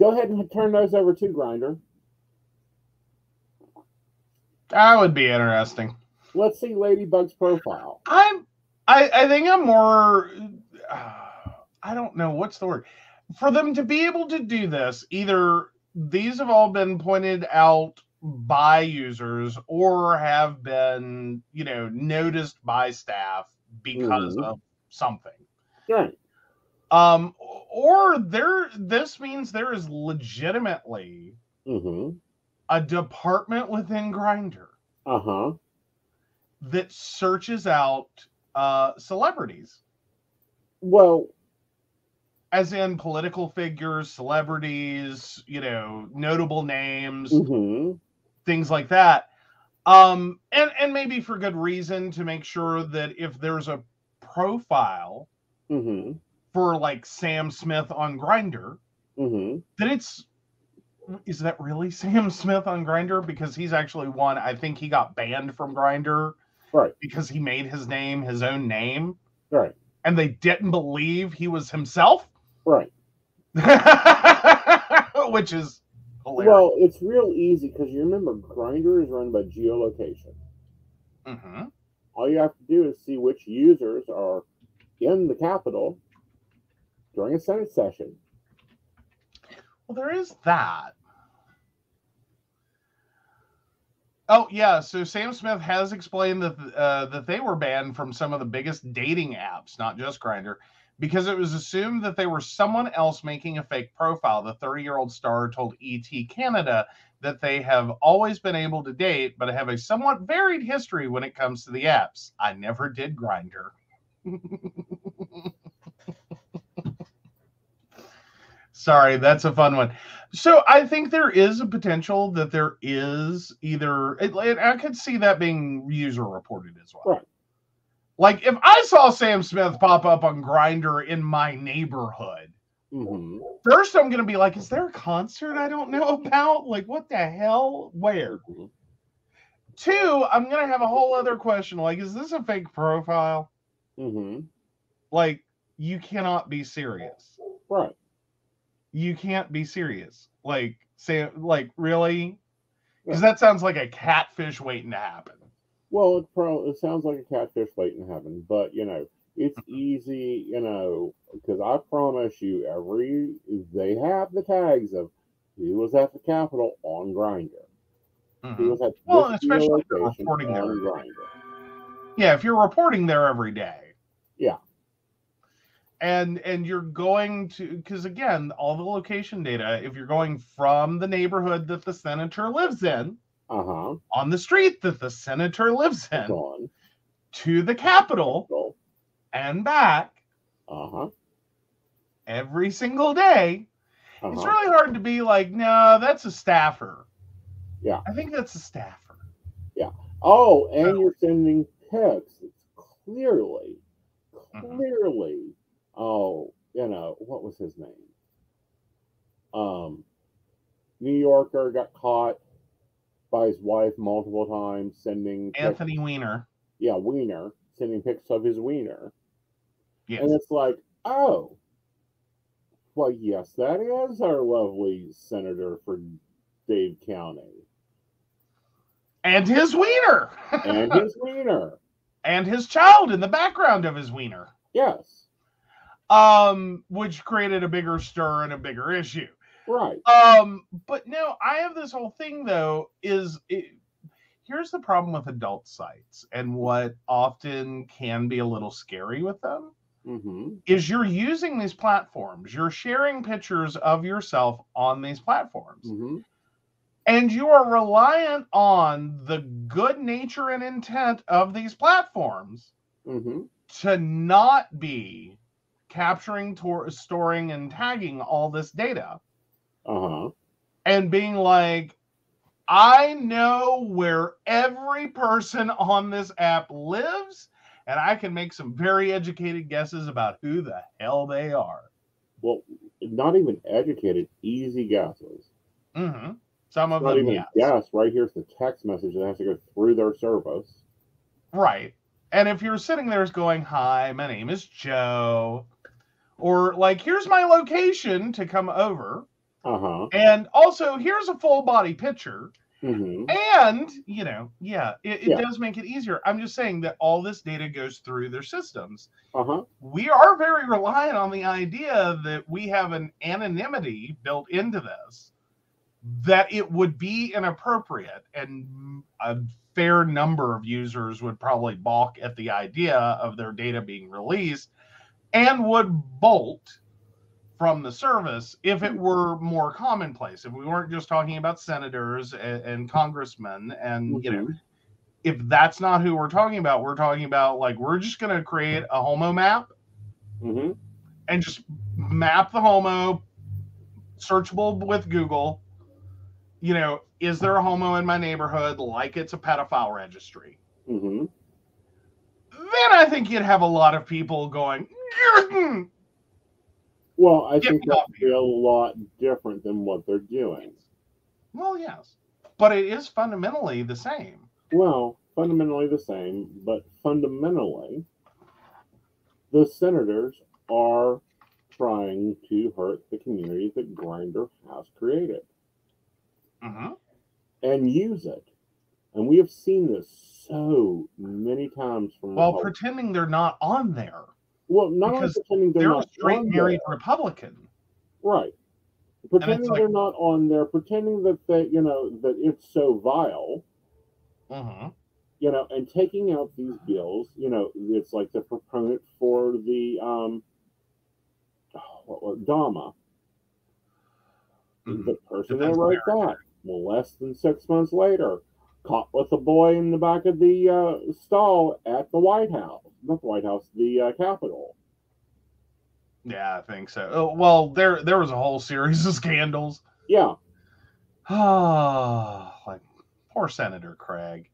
ahead and turn those over to Grindr. That would be interesting. Let's see Ladybug's profile. I think I'm more, I don't know, what's the word? For them to be able to do this, either these have all been pointed out by users or have been, noticed by staff because of something. Right. Or this means there is legitimately a department within Grindr that searches out celebrities. Well, as in political figures, celebrities, notable names, things like that. And maybe for good reason, to make sure that if there's a profile for like Sam Smith on Grindr, that is that really Sam Smith on Grindr? Because he's actually one, I think he got banned from Grindr. Right. Because he made his name his own name. Right. And they didn't believe he was himself. Right. Which is hilarious. Well, it's real easy because you remember Grindr is run by geolocation. Mm-hmm. All you have to do is see which users are in the Capitol during a Senate session. Well, there is that. Oh, yeah. So Sam Smith has explained that they were banned from some of the biggest dating apps, not just Grindr, because it was assumed that they were someone else making a fake profile. The 30-year-old star told ET Canada that they have always been able to date, but have a somewhat varied history when it comes to the apps. I never did Grindr. Sorry, that's a fun one. So I think there is a potential that there is either, and I could see that being user reported as well. Right. Like if I saw Sam Smith pop up on Grindr in my neighborhood, first I'm going to be like, is there a concert I don't know about? Like what the hell? Where? Two, I'm going to have a whole other question. Like, is this a fake profile? Like you cannot be serious. Right. You can't be serious. Like, say, like, really? Because that sounds like a catfish waiting to happen. Well, it sounds like a catfish waiting in heaven, but, you know, it's easy, you know, because I promise you, they have the tags of he was at the Capitol on Grindr. Mm-hmm. He was at especially if you're reporting there every day. Yeah, if you're reporting there every day. Yeah. And you're going to, because again, all the location data, if you're going from the neighborhood that the senator lives in, on the street that the senator lives in, to the Capitol and back every single day, it's really hard to be like, no, that's a staffer. Yeah. I think that's a staffer. Yeah. Oh, and you're sending texts. Clearly. Oh, you know, what was his name? New Yorker got caught by his wife multiple times sending Anthony Weiner. Yeah, Weiner, sending pics of his wiener. Yes. And it's like, oh, well, yes, that is our lovely senator for Dade County. And his wiener. And his wiener. And his child in the background of his wiener. Yes. Which created a bigger stir and a bigger issue. Right. But no, I have this whole thing, though, here's the problem with adult sites and what often can be a little scary with them is you're using these platforms. You're sharing pictures of yourself on these platforms. And you are reliant on the good nature and intent of these platforms to not be capturing, storing, and tagging all this data, and being like, I know where every person on this app lives, and I can make some very educated guesses about who the hell they are. Well, not even educated, easy guesses. Some of them, yes. Yes, right here's the text message that has to go through their service. Right. And if you're sitting there going, hi, my name is Joe. Or like, here's my location to come over. And also, here's a full body picture. And, you know, it does make it easier. I'm just saying that all this data goes through their systems. We are very reliant on the idea that we have an anonymity built into this, that it would be inappropriate. And a fair number of users would probably balk at the idea of their data being released, and would bolt from the service if it were more commonplace. If we weren't just talking about senators and congressmen, and you know, if that's not who we're talking about, we're talking about like, we're just going to create a homo map and just map the homo, searchable with Google. You know, is there a homo in my neighborhood? Like it's a pedophile registry. Then I think you'd have a lot of people going, well, I think that would be a lot different than what they're doing. Well, yes. But it is fundamentally the same. Well, fundamentally the same, but fundamentally, the senators are trying to hurt the community that Grindr has created. And use it. And we have seen this so many times from pretending they're not on there. Well, not only pretending they're not straight on married there, Republican. Right. Pretending like, they're not on there, pretending that they, you know, that it's so vile. You know, and taking out these bills, you know, it's like the proponent for the DAMA. The person that wrote that, less than 6 months later, caught with a boy in the back of the stall at the White House. Not the White House, the Capitol. Yeah, I think so. Well, there was a whole series of scandals. Yeah. Oh, like, poor Senator Craig.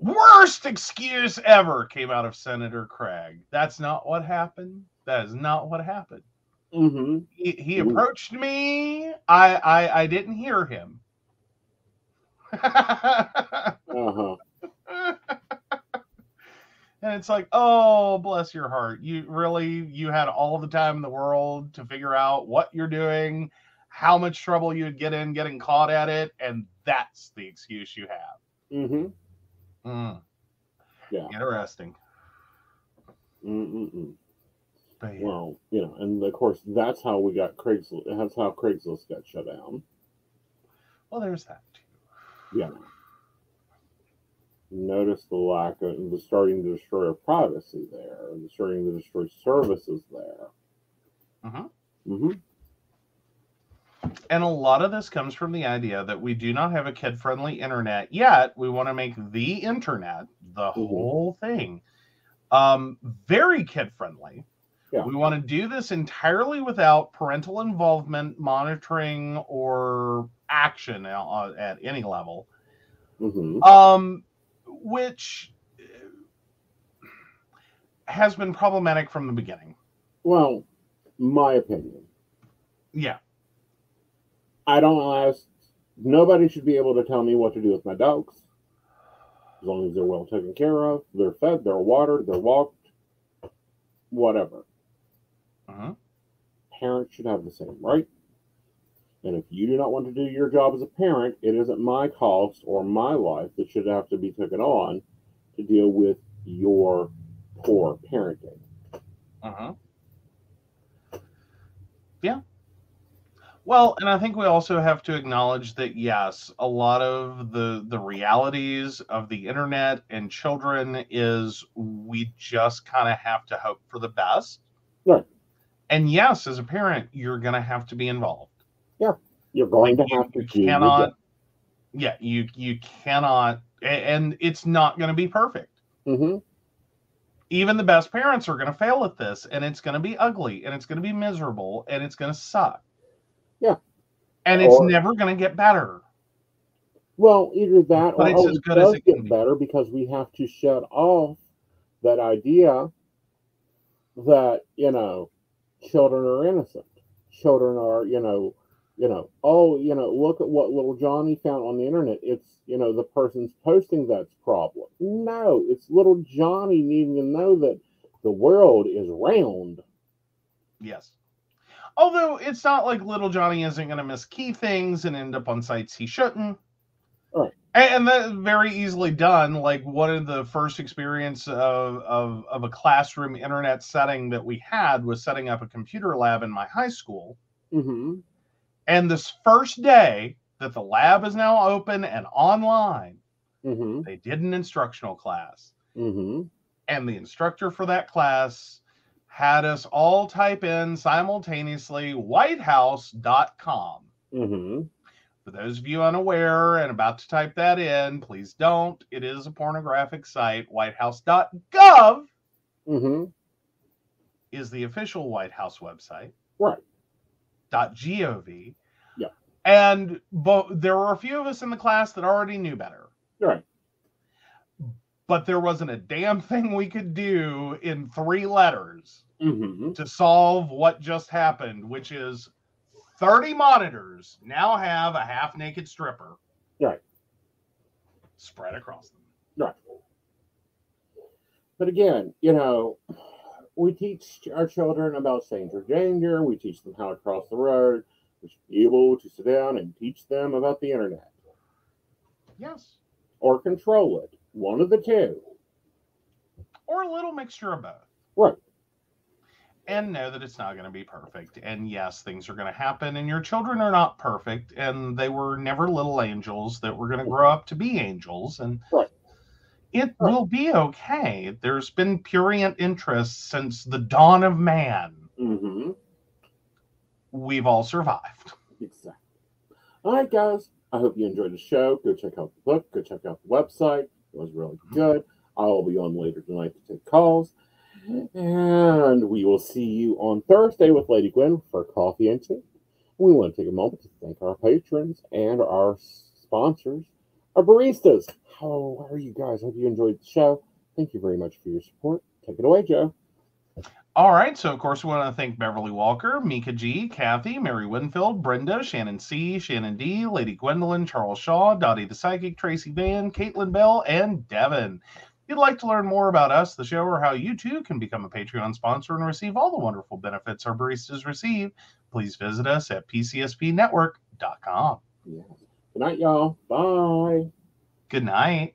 Worst excuse ever came out of Senator Craig. That's not what happened. That is not what happened. He approached me. I didn't hear him. And it's like, oh, bless your heart. You had all the time in the world to figure out what you're doing, how much trouble you'd get in getting caught at it, and that's the excuse you have. Yeah. Interesting. Mm-mm-mm. But, yeah. Well, you know, and of course, that's how we got Craigslist. That's how Craigslist got shut down. Well, there's that too. Yeah. Notice the lack of the starting to destroy our privacy there, and starting to destroy services there. And a lot of this comes from the idea that we do not have a kid-friendly internet yet. We want to make the internet, the whole thing, very kid-friendly. Yeah. We want to do this entirely without parental involvement, monitoring, or action at any level. Which has been problematic from the beginning. Well, my opinion. Yeah. I don't ask, nobody should be able to tell me what to do with my dogs. As long as they're well taken care of, they're fed, they're watered, they're walked, whatever. Parents should have the same right. And if you do not want to do your job as a parent, it isn't my cost or my life that should have to be taken on to deal with your poor parenting. Yeah. Well, and I think we also have to acknowledge that, yes, a lot of the realities of the internet and children is we just kind of have to hope for the best. Right. And yes, as a parent, you're going to have to be involved. You're going to have to. You cannot. Yeah, you cannot, and it's not going to be perfect. Even the best parents are going to fail at this, and it's going to be ugly, and it's going to be miserable, and it's going to suck. Yeah, and it's never going to get better. Well, either that, but it's as good as it can get better because we have to shut off that idea that children are innocent. Children are look at what little Johnny found on the internet. It's, the person's posting that's problem. No, it's little Johnny needing to know that the world is round. Yes. Although it's not like little Johnny isn't going to miss key things and end up on sites he shouldn't. All right. And that's very easily done. Like, one of the first experience of a classroom internet setting that we had was setting up a computer lab in my high school. And this first day that the lab is now open and online, they did an instructional class. And the instructor for that class had us all type in simultaneously whitehouse.com. For those of you unaware and about to type that in, please don't. It is a pornographic site. Whitehouse.gov is the official White House website. Right. .gov. Yeah. And there were a few of us in the class that already knew better. Right. But there wasn't a damn thing we could do in three letters to solve what just happened, which is 30 monitors now have a half-naked stripper. Right. Spread across them. Right. But again, we teach our children about danger. We teach them how to cross the road. We should be able to sit down and teach them about the internet. Yes. Or control it. One of the two. Or a little mixture of both. Right. And know that it's not going to be perfect. And yes, things are going to happen. And your children are not perfect. And they were never little angels that were going to grow up to be angels. And right. It will be okay. There's been prurient interest since the dawn of man. We've all survived. Exactly. All right, guys. I hope you enjoyed the show. Go check out the book. Go check out the website. It was really good. I will be on later tonight to take calls. And we will see you on Thursday with Lady Gwen for coffee and tea. We want to take a moment to thank our patrons and our sponsors. Our baristas, how are you guys? Hope you enjoyed the show. Thank you very much for your support. Take it away, Joe. All right. So, of course, we want to thank Beverly Walker, Mika G, Kathy, Mary Winfield, Brenda, Shannon C, Shannon D, Lady Gwendolyn, Charles Shaw, Dottie the Psychic, Tracy Van, Caitlin Bell, and Devin. If you'd like to learn more about us, the show, or how you, too, can become a Patreon sponsor and receive all the wonderful benefits our baristas receive, please visit us at pcspnetwork.com. Yeah. Good night, y'all. Bye. Good night.